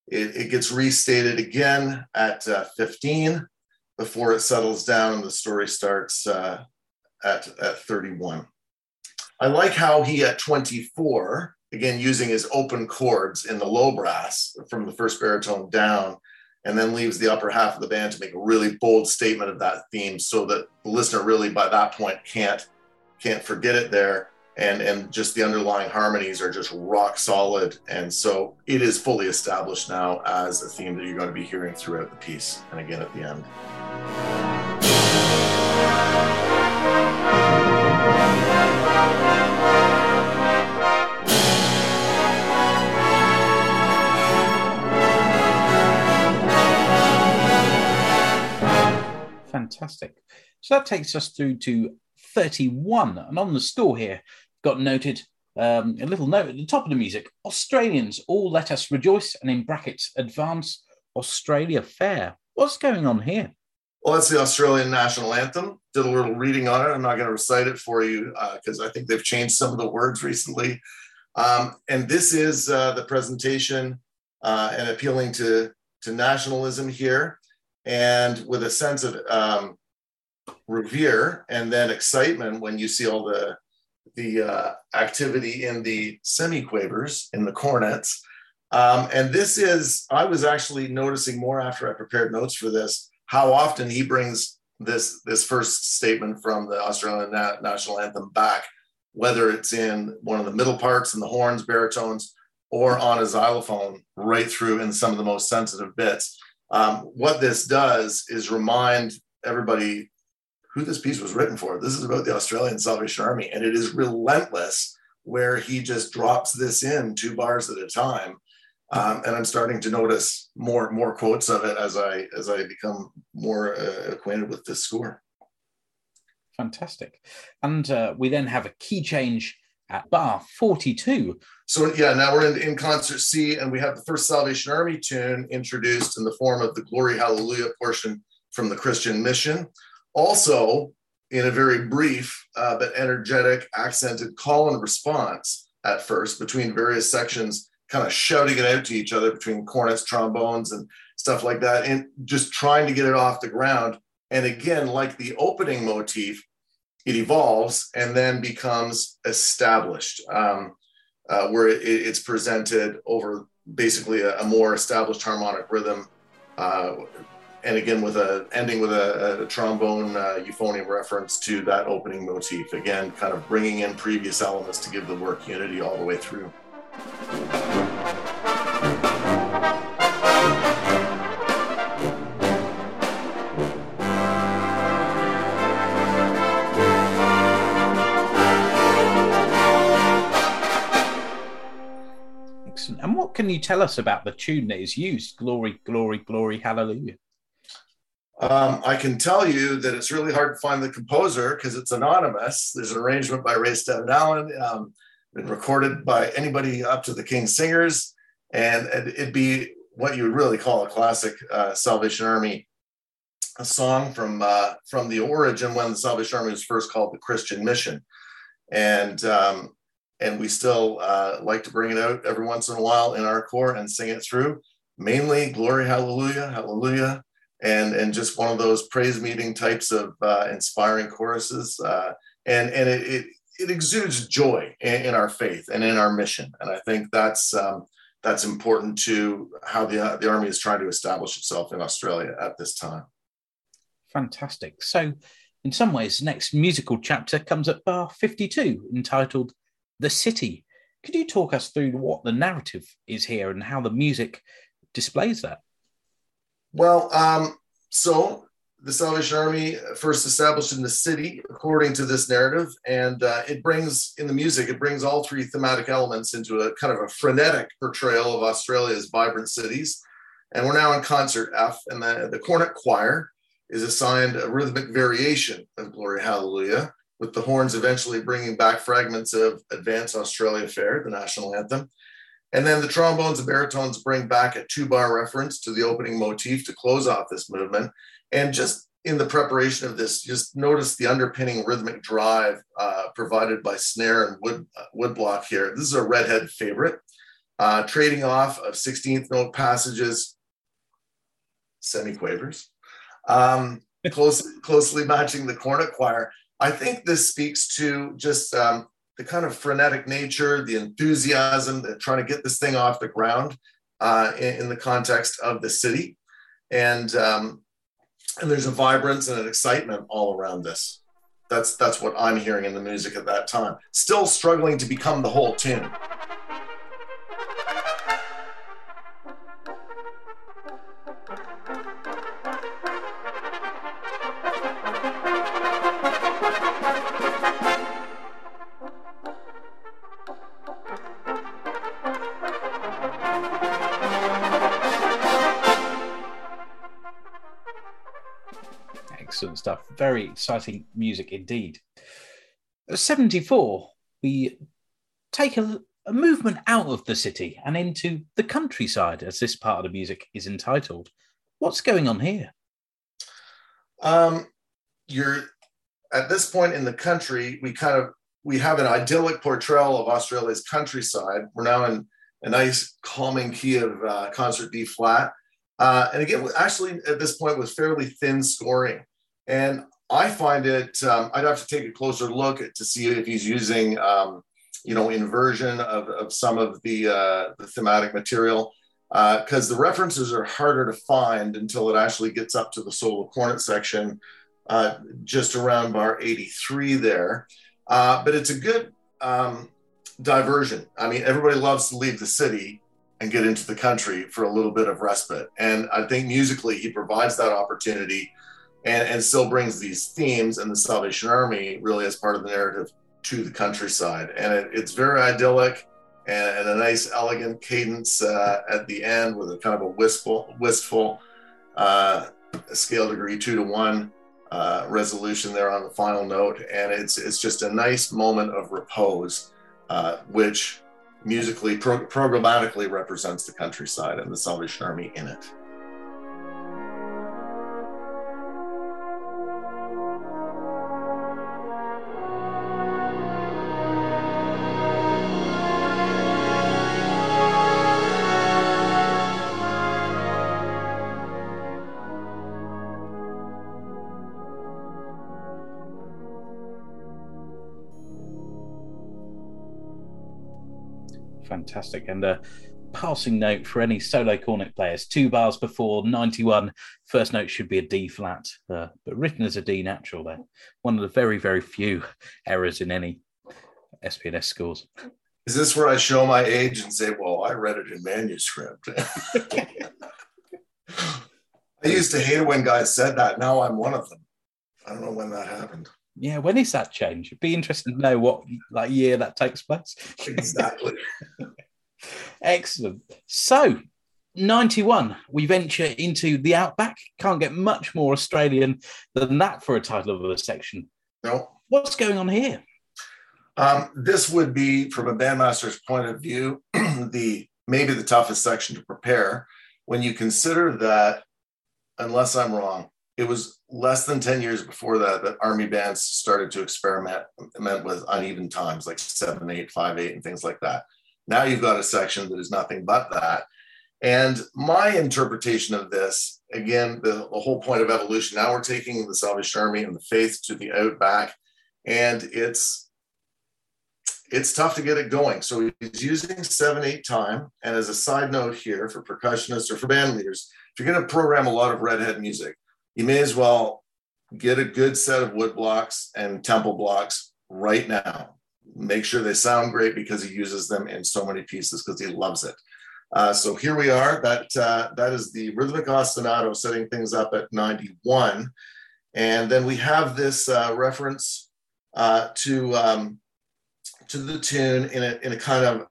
It gets restated again at 15 before it settles down and the story starts at 31. I like how he at 24, again, using his open chords in the low brass from the first baritone down, and then leaves the upper half of the band to make a really bold statement of that theme so that the listener really by that point can't forget it there. And just the underlying harmonies are just rock solid. And so it is fully established now as a theme that you're going to be hearing throughout the piece. And again, at the end. Fantastic. So that takes us through to 31, and on the score here got noted a little note at the top of the music: Australians all let us rejoice, and in brackets advance Australia fair. What's going on here? Well, that's the Australian national anthem. Did a little reading on it. I'm not going to recite it for you because I think they've changed some of the words recently, and this is the presentation and appealing to to nationalism here, and with a sense of revere and then excitement when you see all the activity in the semiquavers, in the cornets. And this is, I was actually noticing more after I prepared notes for this, how often he brings this first statement from the Australian national anthem back, whether it's in one of the middle parts in the horns, baritones, or on a xylophone, right through in some of the most sensitive bits. What this does is remind everybody who this piece was written for. This is about the Australian Salvation Army, and it is relentless where he just drops this in 2 bars at a time. And I'm starting to notice more quotes of it as I become more acquainted with this score. Fantastic. And we then have a key change at bar 42. So yeah, now we're in concert C, and we have the first Salvation Army tune introduced in the form of the Glory Hallelujah portion from the Christian Mission. Also, in a very brief but energetic accented call and response at first between various sections, kind of shouting it out to each other between cornets, trombones, and stuff like that, and just trying to get it off the ground. And again, like the opening motif, it evolves and then becomes established, where it's presented over basically a more established harmonic rhythm, and again with ending with a trombone euphonium reference to that opening motif. Again, kind of bringing in previous elements to give the work unity all the way through. Excellent. And what can you tell us about the tune that is used, Glory, Glory, Glory, Hallelujah? I can tell you that it's really hard to find the composer because it's anonymous. There's an arrangement by Ray Stedman-Allen, been recorded by anybody up to the King Singers, and it'd be what you would really call a classic Salvation Army song from the origin when the Salvation Army was first called the Christian Mission, and we still like to bring it out every once in a while in our corps and sing it through. Mainly Glory Hallelujah, Hallelujah, and just one of those praise meeting types of inspiring choruses, and it exudes joy in our faith and in our mission. And I think that's important to how the Army is trying to establish itself in Australia at this time. Fantastic. So in some ways, the next musical chapter comes at bar 52, entitled The City. Could you talk us through what the narrative is here and how the music displays that? Well, so the Salvation Army first established in the city, according to this narrative, and it brings, in the music, it brings all 3 thematic elements into a kind of a frenetic portrayal of Australia's vibrant cities. And we're now in concert F, and the cornet choir is assigned a rhythmic variation of Glory Hallelujah, with the horns eventually bringing back fragments of Advance Australia Fair, the national anthem. And then the trombones and baritones bring back a 2-bar reference to the opening motif to close off this movement. And just in the preparation of this, just notice the underpinning rhythmic drive provided by snare and woodblock here. This is a Redhead favorite, trading off of 16th note passages, semiquavers, closely matching the cornet choir. I think this speaks to just the kind of frenetic nature, the enthusiasm, the trying to get this thing off the ground in the context of the city. And there's a vibrance and an excitement all around this. That's what I'm hearing in the music at that time. Still struggling to become the whole tune. Stuff. Very exciting music indeed. At 74, we take a movement out of the city and into the countryside, as this part of the music is entitled. What's going on here? You're at this point in the country. We have an idyllic portrayal of Australia's countryside. We're now in a nice calming key of concert D flat. And again, actually at this point was fairly thin scoring. And I find it, I'd have to take a closer look to see if he's using, inversion of some of the thematic material, because the references are harder to find until it actually gets up to the solo cornet section, just around bar 83 there. But it's a good diversion. I mean, everybody loves to leave the city and get into the country for a little bit of respite. And I think musically, he provides that opportunity and still brings these themes and the Salvation Army really as part of the narrative to the countryside. And it's very idyllic and a nice, elegant cadence at the end with a kind of a wistful scale degree 2 to 1 resolution there on the final note. And it's just a nice moment of repose, which musically, programmatically represents the countryside and the Salvation Army in it. Fantastic. And a passing note for any solo cornet players, 2 bars before 91, first note should be a D flat, but written as a D natural there. One of the very, very few errors in any SPNS scores. Is this where I show my age and say, well, I read it in manuscript? I used to hate it when guys said that. Now I'm one of them. I don't know when that happened. Yeah, when is that change? It'd be interesting to know what year that takes place. Exactly. Excellent. So, 91, we venture into the Outback. Can't get much more Australian than that for a title of a section. No. What's going on here? This would be, from a bandmaster's point of view, maybe the toughest section to prepare when you consider that, unless I'm wrong, it was less than 10 years before that Army bands started to experiment with uneven times, like 7/8, 5/8, and things like that. Now you've got a section that is nothing but that. And my interpretation of this, again, the whole point of evolution, now we're taking the Salvation Army and the faith to the Outback, and it's tough to get it going. So he's using 7/8 time. And as a side note here for percussionists or for band leaders, if you're going to program a lot of Redhead music, you may as well get a good set of wood blocks and temple blocks right now. Make sure they sound great because he uses them in so many pieces because he loves it. So here we are. That is the rhythmic ostinato setting things up at 91. And then we have this reference to the tune in a kind of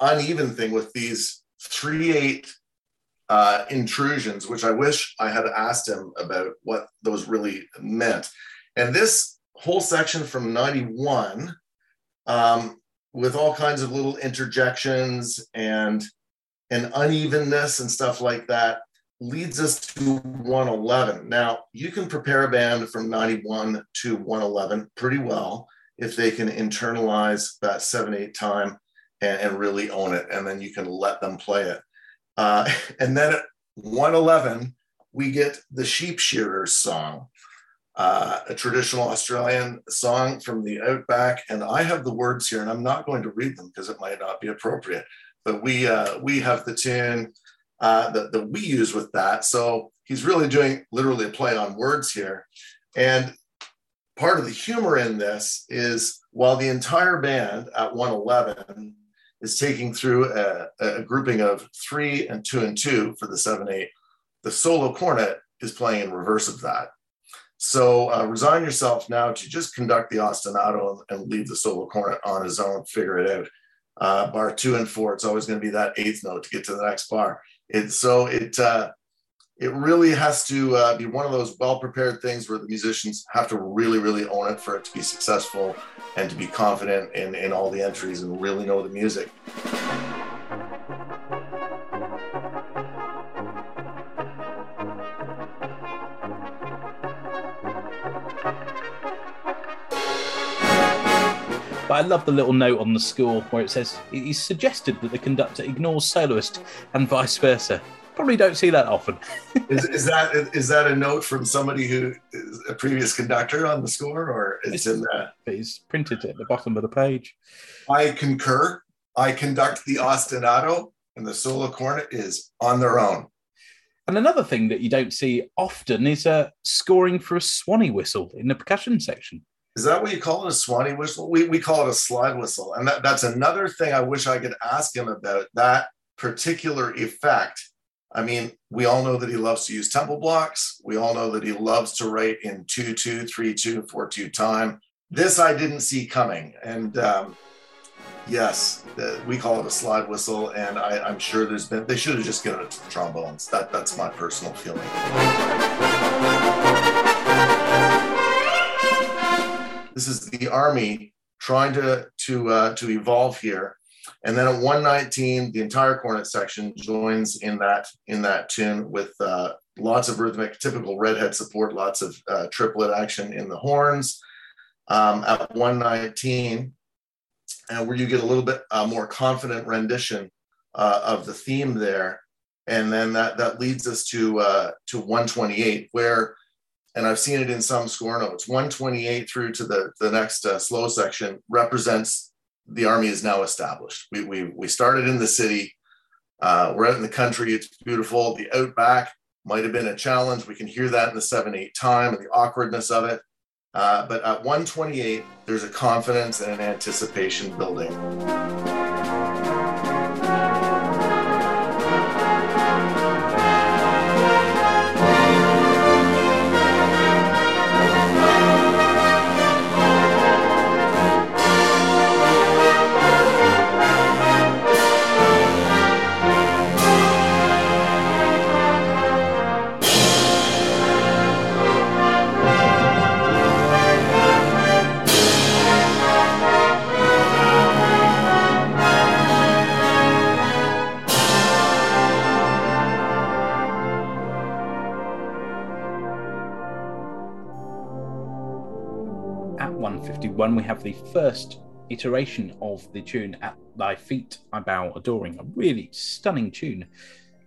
uneven thing with these 3/8 intrusions, which I wish I had asked him about what those really meant. And this whole section from 91, with all kinds of little interjections and unevenness and stuff like that, leads us to 111. Now, you can prepare a band from 91 to 111 pretty well if they can internalize that 7/8 time and really own it, and then you can let them play it. And then at 111, we get the Sheep Shearer's song, a traditional Australian song from the Outback. And I have the words here, and I'm not going to read them because it might not be appropriate. But we have the tune that we use with that. So he's really doing literally a play on words here. And part of the humor in this is while the entire band at 111 is taking through a grouping of 3 and 2 and 2 for the 7/8. The solo cornet is playing in reverse of that. So resign yourself now to just conduct the ostinato and leave the solo cornet on his own, figure it out. Bar 2 and 4, it's always gonna be that 8th note to get to the next bar. It really has to be one of those well-prepared things where the musicians have to really, really own it for it to be successful and to be confident in all the entries and really know the music. I love the little note on the score where it says, it is suggested that the conductor ignores soloist and vice versa. probably don't see that often. Is that a note from somebody who is a previous conductor on the score, or is it in that? It's printed at the bottom of the page. I concur. I conduct the ostinato, and the solo cornet is on their own. And another thing that you don't see often is scoring for a swanee whistle in the percussion section. Is that what you call it, a swanee whistle? We call it a slide whistle. And that's another thing I wish I could ask him about, that particular effect. I mean, we all know that he loves to use tempo blocks. We all know that he loves to write in 2-2, 3-2, 4-2 time. This I didn't see coming. And yes, we call it a slide whistle. And I'm sure they should have just given it to the trombones. That's my personal feeling. This is the Army trying to evolve here, and then at 119, the entire cornet section joins in that tune with lots of rhythmic, typical Redhead support, lots of triplet action in the horns. At 119, and where you get a little bit more confident rendition of the theme there, and then that leads us to 128 where. And I've seen it in some score notes, 128 through to the next slow section represents the Army is now established. We started in the city. We're out in the country. It's beautiful. The outback might have been a challenge. We can hear that in the 7-8 time and the awkwardness of it. But at 128, there's a confidence and an anticipation building. When we have the first iteration of the tune, At Thy Feet I Bow Adoring, a really stunning tune.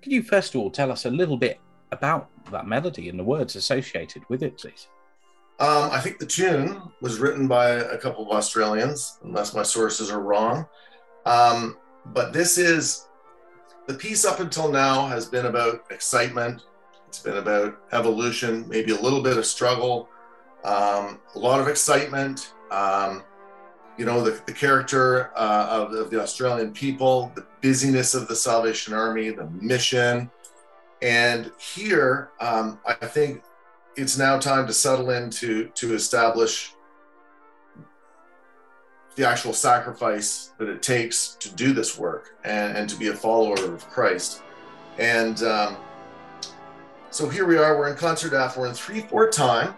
Could you first of all tell us a little bit about that melody and the words associated with it, please? I think the tune was written by a couple of Australians, unless my sources are wrong. But this is, the piece up until now has been about excitement. It's been about evolution, maybe a little bit of struggle, a lot of excitement. You know, the character of the Australian people, the busyness of the Salvation Army, the mission. And here, I think it's now time to settle in to establish the actual sacrifice that it takes to do this work and to be a follower of Christ. And so here we are, we're in concert F, we're in 3/4 time.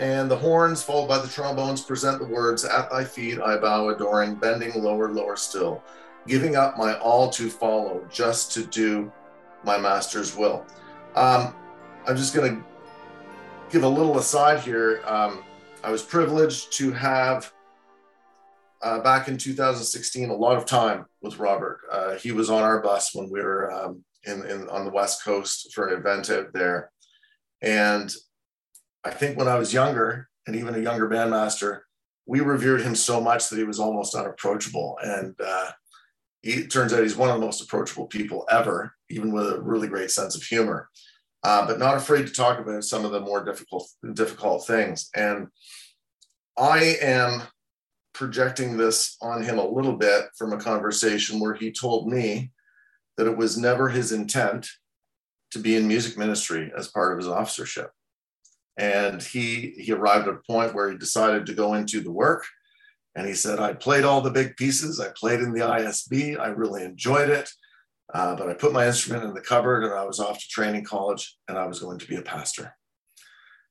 And the horns, followed by the trombones, present the words, At thy feet I bow adoring, bending lower, lower still, giving up my all to follow, just to do my master's will. I'm just going to give a little aside here. I was privileged to have, back in 2016, a lot of time with Robert. He was on our bus when we were on the West Coast for an event out there. And I think when I was younger, and even a younger bandmaster, we revered him so much that he was almost unapproachable. And it turns out he's one of the most approachable people ever, even with a really great sense of humor, but not afraid to talk about some of the more difficult things. And I am projecting this on him a little bit from a conversation where he told me that it was never his intent to be in music ministry as part of his officership. And he arrived at a point where he decided to go into the work. And he said, I played all the big pieces. I played in the ISB. I really enjoyed it. But I put my instrument in the cupboard and I was off to training college and I was going to be a pastor.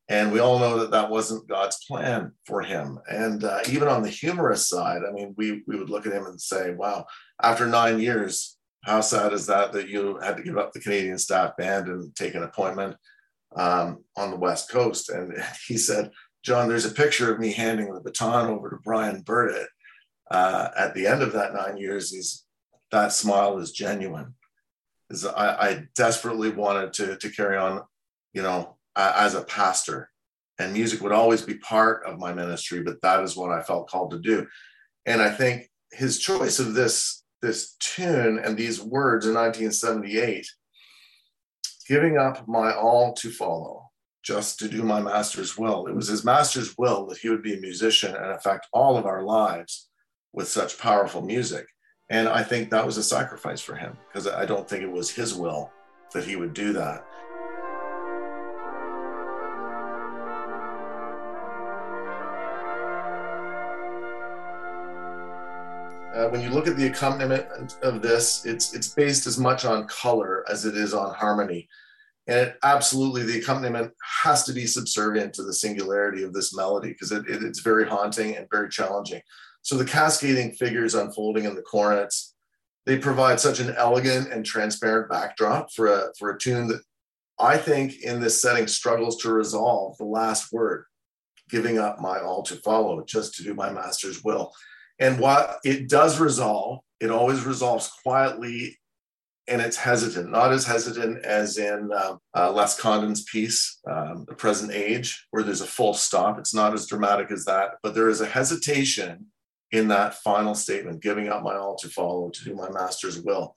And we all know that wasn't God's plan for him. And even on the humorous side, I mean, we would look at him and say, wow, after 9 years, how sad is that you had to give up the Canadian Staff Band and take an appointment on the West Coast. And he said, John, there's a picture of me handing the baton over to Brian Burdett at the end of that 9 years. That smile is genuine. is I desperately wanted to carry on, you know, as a pastor, and music would always be part of my ministry, but that is what I felt called to do. And I think his choice of this tune and these words in 1978, giving up my all to follow, just to do my master's will. It was his master's will that he would be a musician and affect all of our lives with such powerful music. And I think that was a sacrifice for him, because I don't think it was his will that he would do that. When you look at the accompaniment of this, it's based as much on color as it is on harmony. And it absolutely, the accompaniment has to be subservient to the singularity of this melody, because it's very haunting and very challenging. So the cascading figures unfolding in the cornets, they provide such an elegant and transparent backdrop for a tune that I think in this setting struggles to resolve the last word, giving up my all to follow, just to do my master's will. And while it does resolve, it always resolves quietly, and it's hesitant, not as hesitant as in Les Condon's piece, The Present Age, where there's a full stop. It's not as dramatic as that, but there is a hesitation in that final statement, giving up my all to follow, to do my master's will.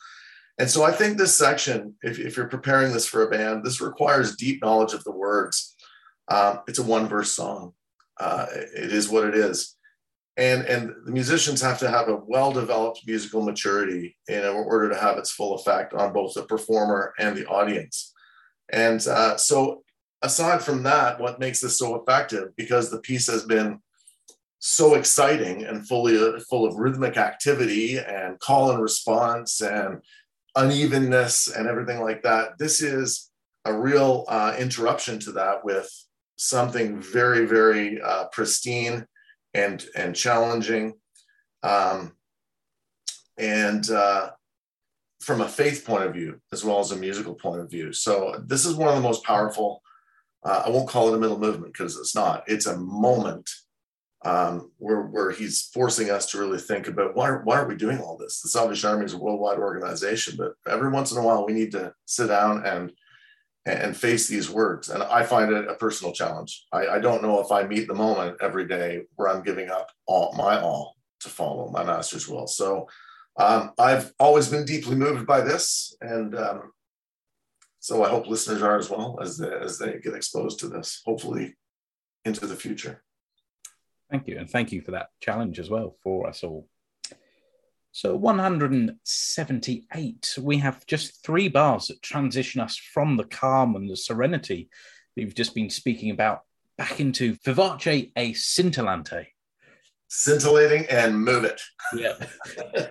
And so I think this section, if you're preparing this for a band, this requires deep knowledge of the words. It's a one-verse song. It is what it is. And the musicians have to have a well-developed musical maturity in order to have its full effect on both the performer and the audience. And so aside from that, what makes this so effective, because the piece has been so exciting and full of rhythmic activity and call and response and unevenness and everything like that, this is a real interruption to that with something very, very pristine and challenging. And from a faith point of view, as well as a musical point of view. So this is one of the most powerful, I won't call it a middle movement because it's not, it's a moment where he's forcing us to really think about why are we doing all this? The Salvation Army is a worldwide organization, but every once in a while we need to sit down and face these words. And I find it a personal challenge. I don't know if I meet the moment every day where I'm giving up all to follow my master's will. So I've always been deeply moved by this. And so I hope listeners are as well as they get exposed to this, hopefully into the future. Thank you. And thank you for that challenge as well for us all. So 178, we have just three bars that transition us from the calm and the serenity that you've just been speaking about back into vivace e scintillante. Scintillating and move it. Yeah.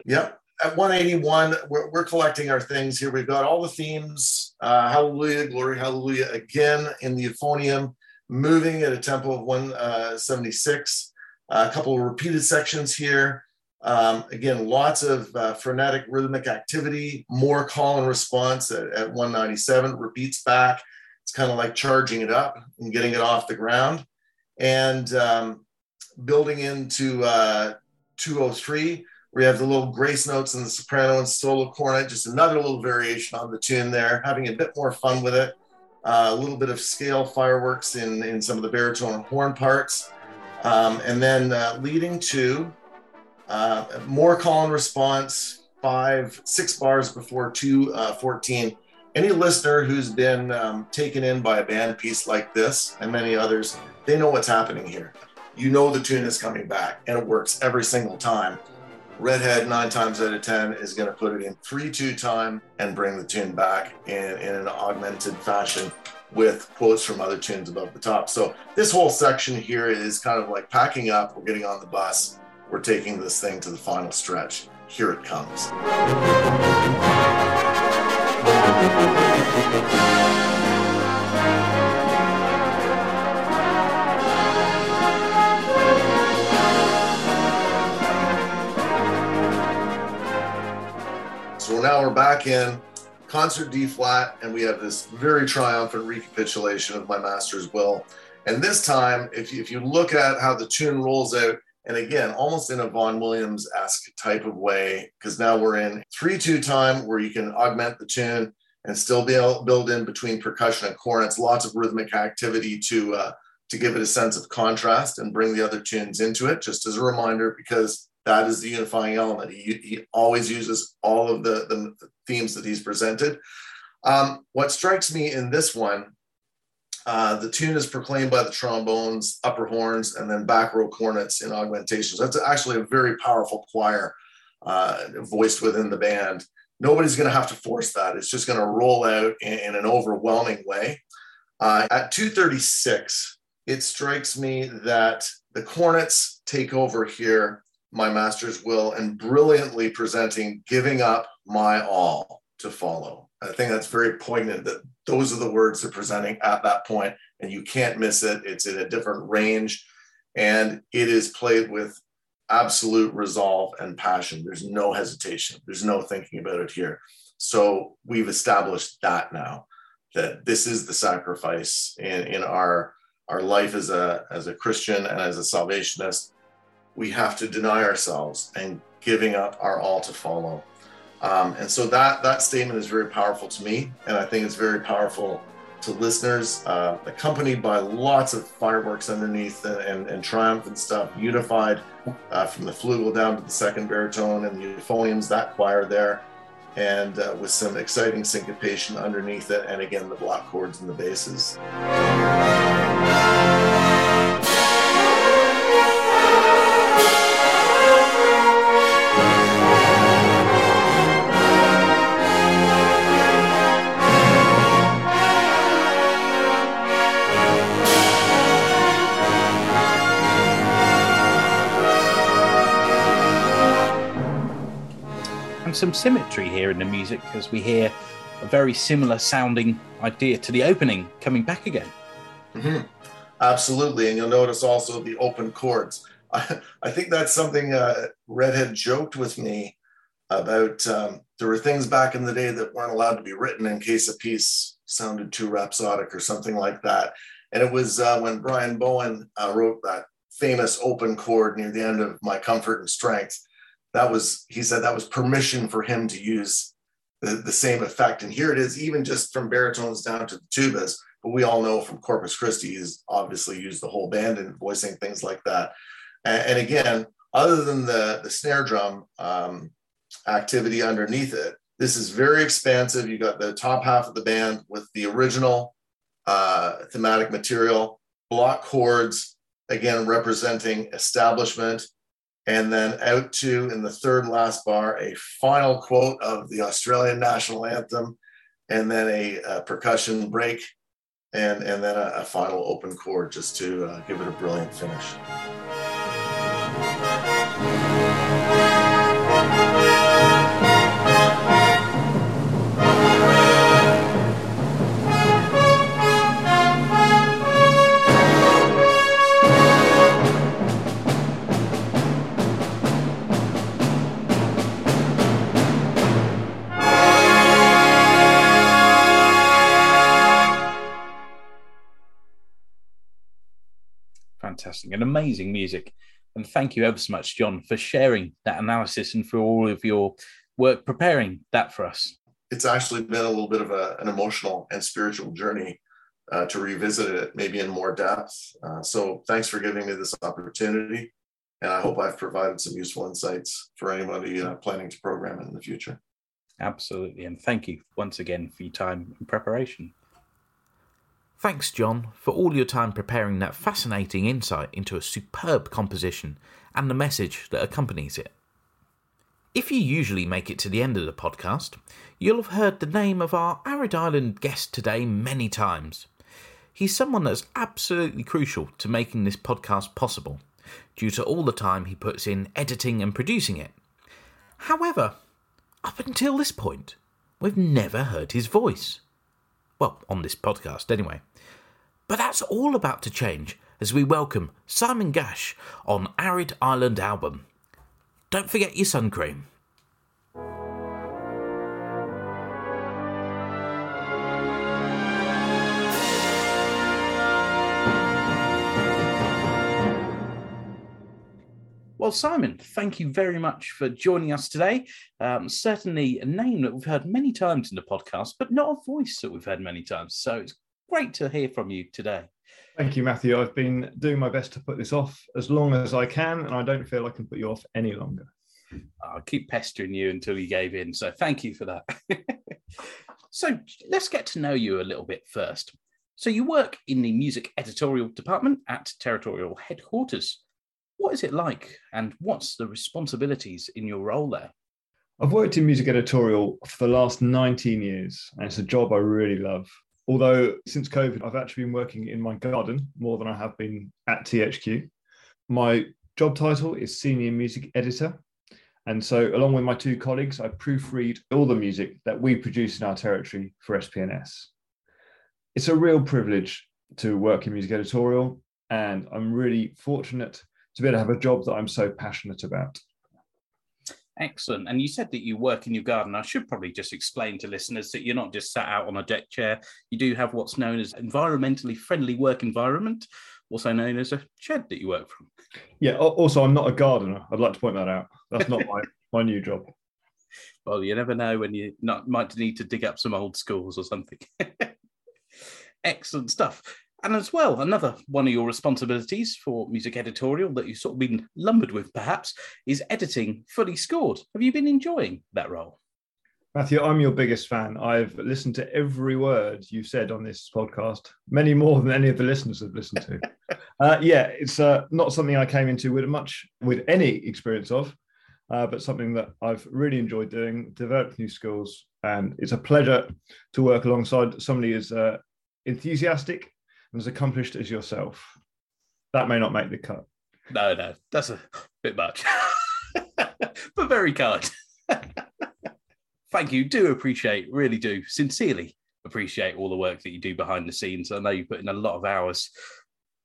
Yep. At 181, we're collecting our things here. We've got all the themes, hallelujah, glory, hallelujah, again in the euphonium, moving at a tempo of 176, a couple of repeated sections here. Again, lots of frenetic rhythmic activity, more call and response at 197, repeats back. It's kind of like charging it up and getting it off the ground. And building into 203, we have the little grace notes in the soprano and solo cornet, just another little variation on the tune there, having a bit more fun with it. A little bit of scale fireworks in some of the baritone horn parts. And then leading to more call and response, 5-6 bars before 2:14. Any listener who's been taken in by a band piece like this and many others, they know what's happening here. You know the tune is coming back, and it works every single time. Redhead 9 times out of 10 is going to put it in 3-2 time and bring the tune back in an augmented fashion with quotes from other tunes above the top. So this whole section here is kind of like packing up. We're getting on the bus. We're taking this thing to the final stretch. Here it comes. So now we're back in concert D flat, and we have this very triumphant recapitulation of my master's will. And this time, if you look at how the tune rolls out, And again, almost in a Vaughan Williams-esque type of way, because now we're in 3-2 time where you can augment the tune and still be able to build in between percussion and cornets, lots of rhythmic activity to give it a sense of contrast and bring the other tunes into it, just as a reminder, because that is the unifying element. He always uses all of the themes that he's presented. What strikes me in this one, the tune is proclaimed by the trombones, upper horns, and then back row cornets in augmentations. That's actually a very powerful choir voiced within the band. Nobody's going to have to force that. It's just going to roll out in an overwhelming way. At 2:36, it strikes me that the cornets take over here, My Master's Will, and brilliantly presenting Giving Up My All to Follow. I think that's very poignant that those are the words they're presenting at that point, and you can't miss it. It's in a different range, and it is played with absolute resolve and passion. There's no hesitation. There's no thinking about it here. So we've established that now, that this is the sacrifice in our life as a Christian and as a Salvationist. We have to deny ourselves and giving up our all to follow. And so that statement is very powerful to me, and I think it's very powerful to listeners, accompanied by lots of fireworks underneath and triumph and stuff, unified from the flugel down to the second baritone and the euphoniums, that choir there, and with some exciting syncopation underneath it, and again, the block chords and the basses. Some symmetry here in the music, as we hear a very similar sounding idea to the opening coming back again. Mm-hmm. Absolutely, and you'll notice also the open chords. I think that's something Redhead joked with me about. There were things back in the day that weren't allowed to be written in case a piece sounded too rhapsodic or something like that, and it was when Brian Bowen wrote that famous open chord near the end of My Comfort and Strength. He said that was permission for him to use the same effect. And here it is, even just from baritones down to the tubas. But we all know from Corpus Christi, he's obviously used the whole band in voicing things like that. And again, other than the snare drum activity underneath it, this is very expansive. You got the top half of the band with the original thematic material, block chords, again, representing establishment. And then out to, in the third last bar, a final quote of the Australian national anthem, and then a percussion break, and then a final open chord just to give it a brilliant finish. Fantastic and amazing music, and thank you ever so much, John, for sharing that analysis and for all of your work preparing that for us. It's actually been a little bit of an emotional and spiritual journey to revisit it, maybe in more depth. So thanks for giving me this opportunity, and I hope I've provided some useful insights for anybody planning to program it in the future. Absolutely, and thank you once again for your time and preparation. Thanks, John, for all your time preparing that fascinating insight into a superb composition and the message that accompanies it. If you usually make it to the end of the podcast, you'll have heard the name of our Arid Island guest today many times. He's someone that's absolutely crucial to making this podcast possible, due to all the time he puts in editing and producing it. However, up until this point, we've never heard his voice. Well, on this podcast anyway. But that's all about to change as we welcome Simon Gash on Arid Island Album. Don't forget your sun cream. Well, Simon, thank you very much for joining us today. Certainly a name that we've heard many times in the podcast, but not a voice that we've heard many times. So it's great to hear from you today. Thank you, Matthew. I've been doing my best to put this off as long as I can, and I don't feel I can put you off any longer. I'll keep pestering you until you gave in, so thank you for that. So let's get to know you a little bit first. So you work in the music editorial department at Territorial Headquarters. What is it like, and what's the responsibilities in your role there? I've worked in music editorial for the last 19 years, and it's a job I really love. Although since COVID, I've actually been working in my garden more than I have been at THQ. My job title is Senior Music Editor. And so along with my two colleagues, I proofread all the music that we produce in our territory for SPNS. It's a real privilege to work in music editorial, and I'm really fortunate to be able to have a job that I'm so passionate about. Excellent. And you said that you work in your garden. I should probably just explain to listeners that you're not just sat out on a deck chair. You do have what's known as environmentally friendly work environment, also known as a shed that you work from. Yeah. Also, I'm not a gardener. I'd like to point that out. That's not my new job. Well, you never know when you might need to dig up some old schools or something. Excellent stuff. And as well, another one of your responsibilities for music editorial that you've sort of been lumbered with, perhaps, is editing Fully Scored. Have you been enjoying that role? Matthew, I'm your biggest fan. I've listened to every word you've said on this podcast, many more than any of the listeners have listened to. It's not something I came into with any experience of, but something that I've really enjoyed doing, developed new skills, and it's a pleasure to work alongside somebody as enthusiastic and as accomplished as yourself. That may not make the cut. No, that's a bit much, but very kind. Thank you. Do appreciate, really do, sincerely appreciate all the work that you do behind the scenes. I know you put in a lot of hours,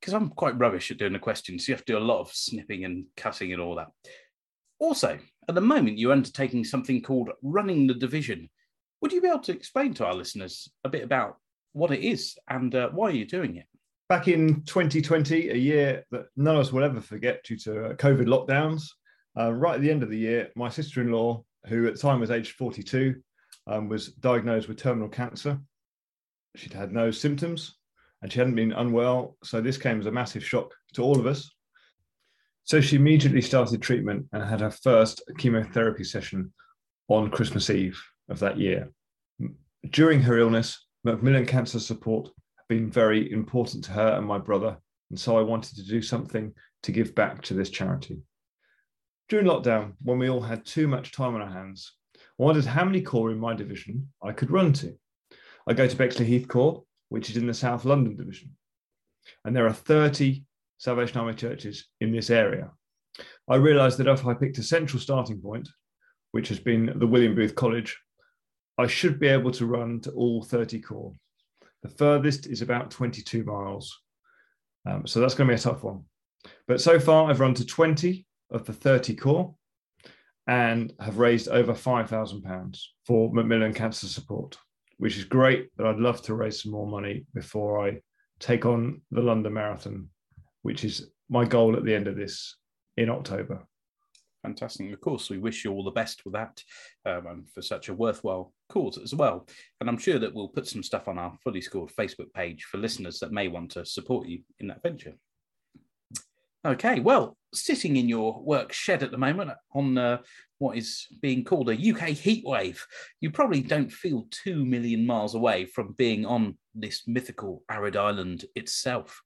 because I'm quite rubbish at doing the questions. So you have to do a lot of snipping and cutting and all that. Also, at the moment, you're undertaking something called Running the Division. Would you be able to explain to our listeners a bit about what it is and why you're doing it? Back in 2020, a year that none of us will ever forget due to COVID lockdowns, right at the end of the year, my sister-in-law, who at the time was aged 42, was diagnosed with terminal cancer. She'd had no symptoms and she hadn't been unwell, so this came as a massive shock to all of us. So she immediately started treatment and had her first chemotherapy session on Christmas Eve of that year. During her illness, Macmillan Cancer Support have been very important to her and my brother, and so I wanted to do something to give back to this charity. During lockdown, when we all had too much time on our hands, I wondered how many corps in my division I could run to. I go to Bexley Heath Corps, which is in the South London division, and there are 30 Salvation Army churches in this area. I realised that if I picked a central starting point, which has been the William Booth College, I should be able to run to all 30 corps. The furthest is about 22 miles. So that's going to be a tough one. But so far, I've run to 20 of the 30 corps and have raised over £5,000 for Macmillan Cancer Support, which is great, but I'd love to raise some more money before I take on the London Marathon, which is my goal at the end of this in October. Fantastic. Of course, we wish you all the best with that and for such a worthwhile cause as well. And I'm sure that we'll put some stuff on our Fully Scored Facebook page for listeners that may want to support you in that venture. Okay, well, sitting in your work shed at the moment on what is being called a UK heatwave, you probably don't feel 2 million miles away from being on this mythical arid island itself.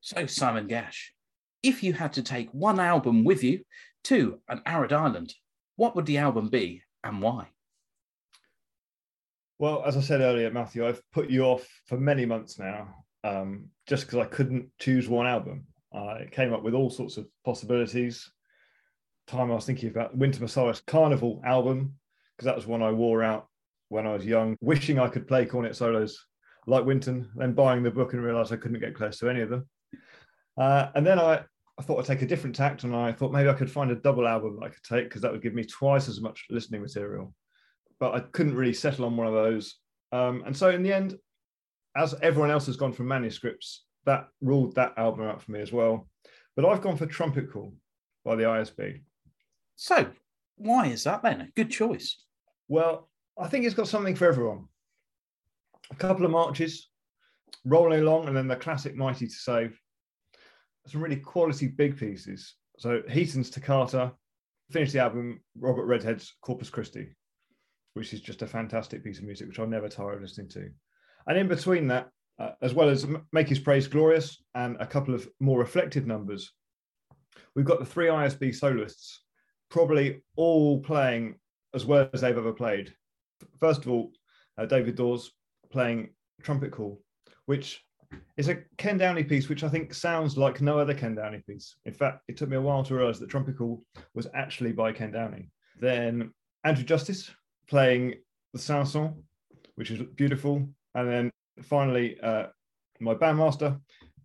So, Simon Gash, if you had to take one album with you to an arid island, what would the album be and why? Well, as I said earlier, Matthew, I've put you off for many months now, just because I couldn't choose one album. I came up with all sorts of possibilities. Time I was thinking about Winter Messiah's Carnival album, because that was one I wore out when I was young, wishing I could play cornet solos like Winton, then buying the book and realised I couldn't get close to any of them. And then I thought I'd take a different tact, and I thought maybe I could find a double album that I could take, because that would give me twice as much listening material. But I couldn't really settle on one of those. And so in the end, as everyone else has gone from manuscripts, that ruled that album out for me as well. But I've gone for Trumpet Call, by the ISB. So why is that then? A good choice. Well, I think it's got something for everyone. A couple of marches, rolling along, and then the classic Mighty to Save. Some really quality big pieces. So Heaton's Toccata, finished the album, Robert Redhead's Corpus Christi, which is just a fantastic piece of music, which I'll never tire of listening to. And in between that, as well as Make His Praise Glorious and a couple of more reflective numbers, we've got the three ISB soloists, probably all playing as well as they've ever played. First of all, David Dawes playing Trumpet Call, which is a Ken Downey piece, which I think sounds like no other Ken Downey piece. In fact, it took me a while to realise that Trumpet Call was actually by Ken Downey. Then Andrew Justice playing the Saint-Saëns, which is beautiful. And then finally, my bandmaster,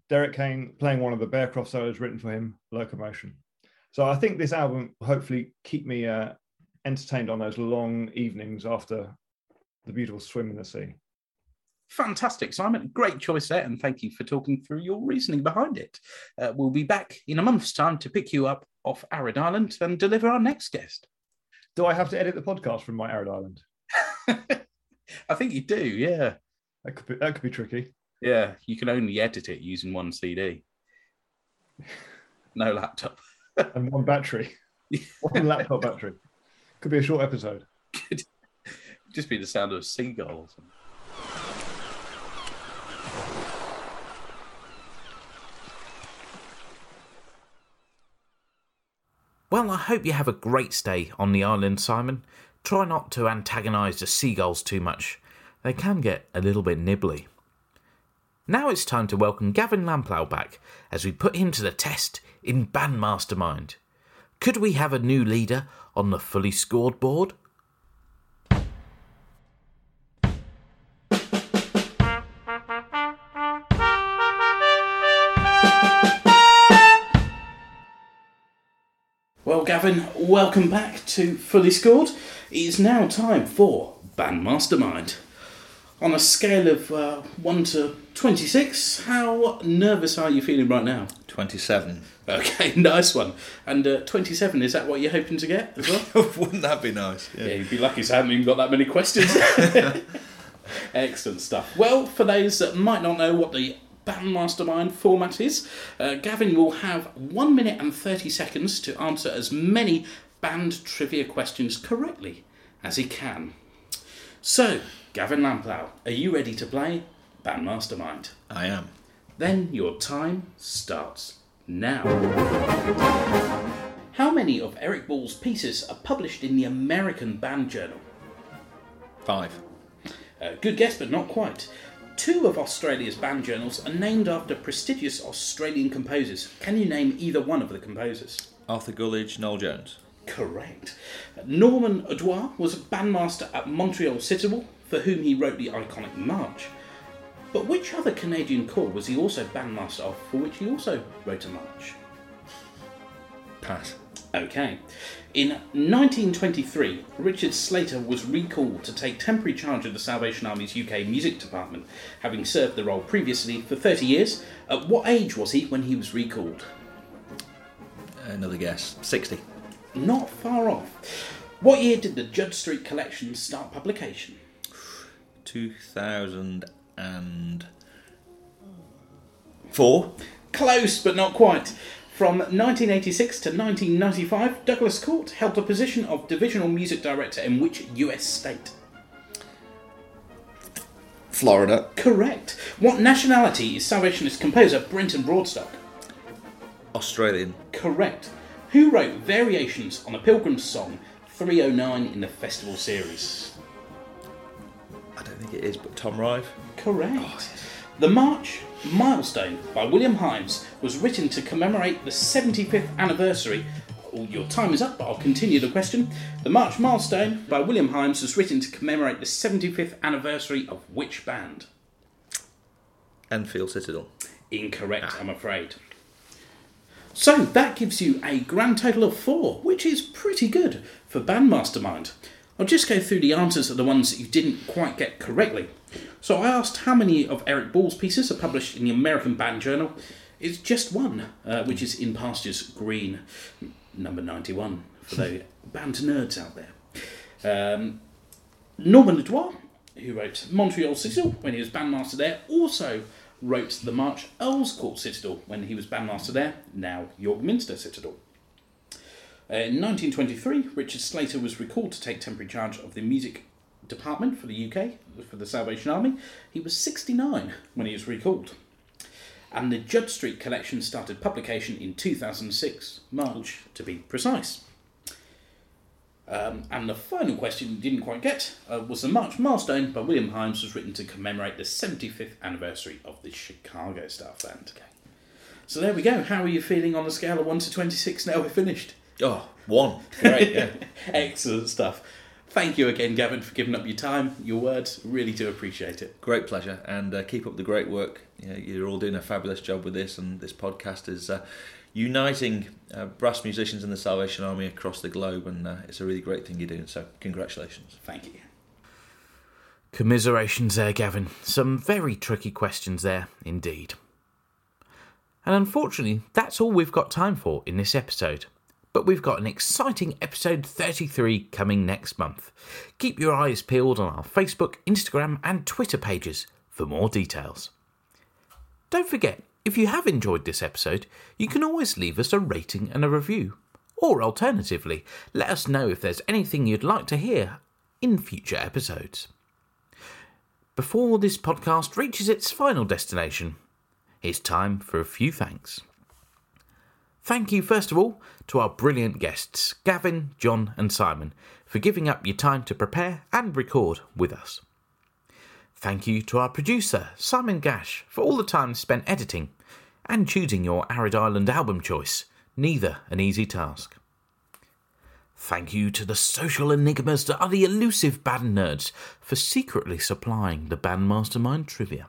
Derek Kane, playing one of the Bancroft solos written for him, Locomotion. So I think this album hopefully keep me entertained on those long evenings after the beautiful swim in the sea. Fantastic, Simon. Great choice there, and thank you for talking through your reasoning behind it. We'll be back in a month's time to pick you up off Arid Island and deliver our next guest. Do I have to edit the podcast from my Arid Island? I think you do, yeah. That could be tricky. Yeah, you can only edit it using one CD. No laptop. And one battery. One laptop battery. Could be a short episode. Could just be the sound of a seagull or something. Well, I hope you have a great stay on the island, Simon. Try not to antagonise the seagulls too much. They can get a little bit nibbly. Now it's time to welcome Gavin Lamplough back as we put him to the test in Bandmaster Mind. Could we have a new leader on the Fully Scored board? Gavin, welcome back to Fully Scored. It is now time for Bandmaster Mind. On a scale of 1 to 26, how nervous are you feeling right now? 27. Okay, nice one. And 27, is that what you're hoping to get as well? Wouldn't that be nice? Yeah, you'd be lucky to haven't even got that many questions. Excellent stuff. Well, for those that might not know what the Bandmaster Mind format is, Gavin will have 1 minute and 30 seconds to answer as many band trivia questions correctly as he can. So, Gavin Lamplough, are you ready to play Bandmaster Mind? I am. Then your time starts now. How many of Eric Ball's pieces are published in the American Band Journal? 5. Good guess, but not quite. 2 of Australia's band journals are named after prestigious Australian composers. Can you name either one of the composers? Arthur Guldge, Noel Jones. Correct. Norman Audouin was a bandmaster at Montreal Citadel, for whom he wrote the iconic march. But which other Canadian corps was he also bandmaster of, for which he also wrote a march? Pass. Okay. In 1923, Richard Slater was recalled to take temporary charge of the Salvation Army's UK music department, having served the role previously for 30 years. At what age was he when he was recalled? Another guess. 60. Not far off. What year did the Judd Street Collection start publication? 2004. Close, but not quite. From 1986 to 1995, Douglas Court held the position of Divisional Music Director in which US state? Florida. Correct. What nationality is Salvationist composer Brenton Broadstock? Australian. Correct. Who wrote Variations on a Pilgrim's Song 309 in the festival series? I don't think it is, but Tom Rive. Correct. Oh, yes. The march Milestone by William Himes was written to commemorate the 75th anniversary. Oh, your time is up, but I'll continue the question. The march Milestone by William Himes was written to commemorate the 75th anniversary of which band? Enfield Citadel. Incorrect, I'm afraid. So that gives you a grand total of 4, which is pretty good for Bandmaster Mind. I'll just go through the answers of the ones that you didn't quite get correctly. So I asked how many of Eric Ball's pieces are published in the American Band Journal. It's just one, which is In Pastures Green. number 91 for the band nerds out there. Norman Latour, who wrote Montreal Citadel when he was bandmaster there, also wrote the March Earls Court Citadel when he was bandmaster there, now York Minster Citadel. In 1923, Richard Slater was recalled to take temporary charge of the music department for the UK, for the Salvation Army. He was 69 when he was recalled. And the Judd Street collection started publication in 2006, March to be precise. And the final question we didn't quite get was the March Milestone by William Himes was written to commemorate the 75th anniversary of the Chicago Staff Band. Okay. So there we go. How are you feeling on a scale of 1 to 26 now we're finished? Oh, 1. Great, yeah. Excellent stuff. Thank you again, Gavin, for giving up your time, your words. Really do appreciate it. Great pleasure, and keep up the great work. You're all doing a fabulous job with this, and this podcast is uniting brass musicians in the Salvation Army across the globe, and it's a really great thing you're doing, so congratulations. Thank you. Commiserations there, Gavin. Some very tricky questions there indeed. And unfortunately, that's all we've got time for in this episode. But we've got an exciting episode 33 coming next month. Keep your eyes peeled on our Facebook, Instagram and Twitter pages for more details. Don't forget, if you have enjoyed this episode, you can always leave us a rating and a review. Or alternatively, let us know if there's anything you'd like to hear in future episodes. Before this podcast reaches its final destination, it's time for a few thanks. Thank you, first of all, to our brilliant guests, Gavin, John and Simon, for giving up your time to prepare and record with us. Thank you to our producer, Simon Gash, for all the time spent editing and choosing your Arid Island album choice, neither an easy task. Thank you to the social enigmas that are the elusive band nerds for secretly supplying the Bandmaster Mind trivia.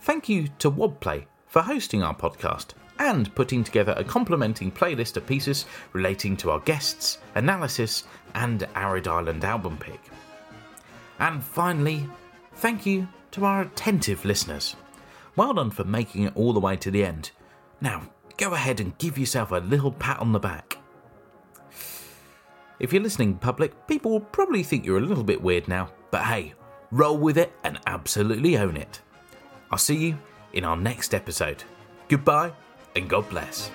Thank you to Wobplay for hosting our podcast and putting together a complementing playlist of pieces relating to our guests, analysis and Arid Island album pick. And finally, thank you to our attentive listeners. Well done for making it all the way to the end. Now, go ahead and give yourself a little pat on the back. If you're listening in public, people will probably think you're a little bit weird now, but hey, roll with it and absolutely own it. I'll see you in our next episode. Goodbye and God bless.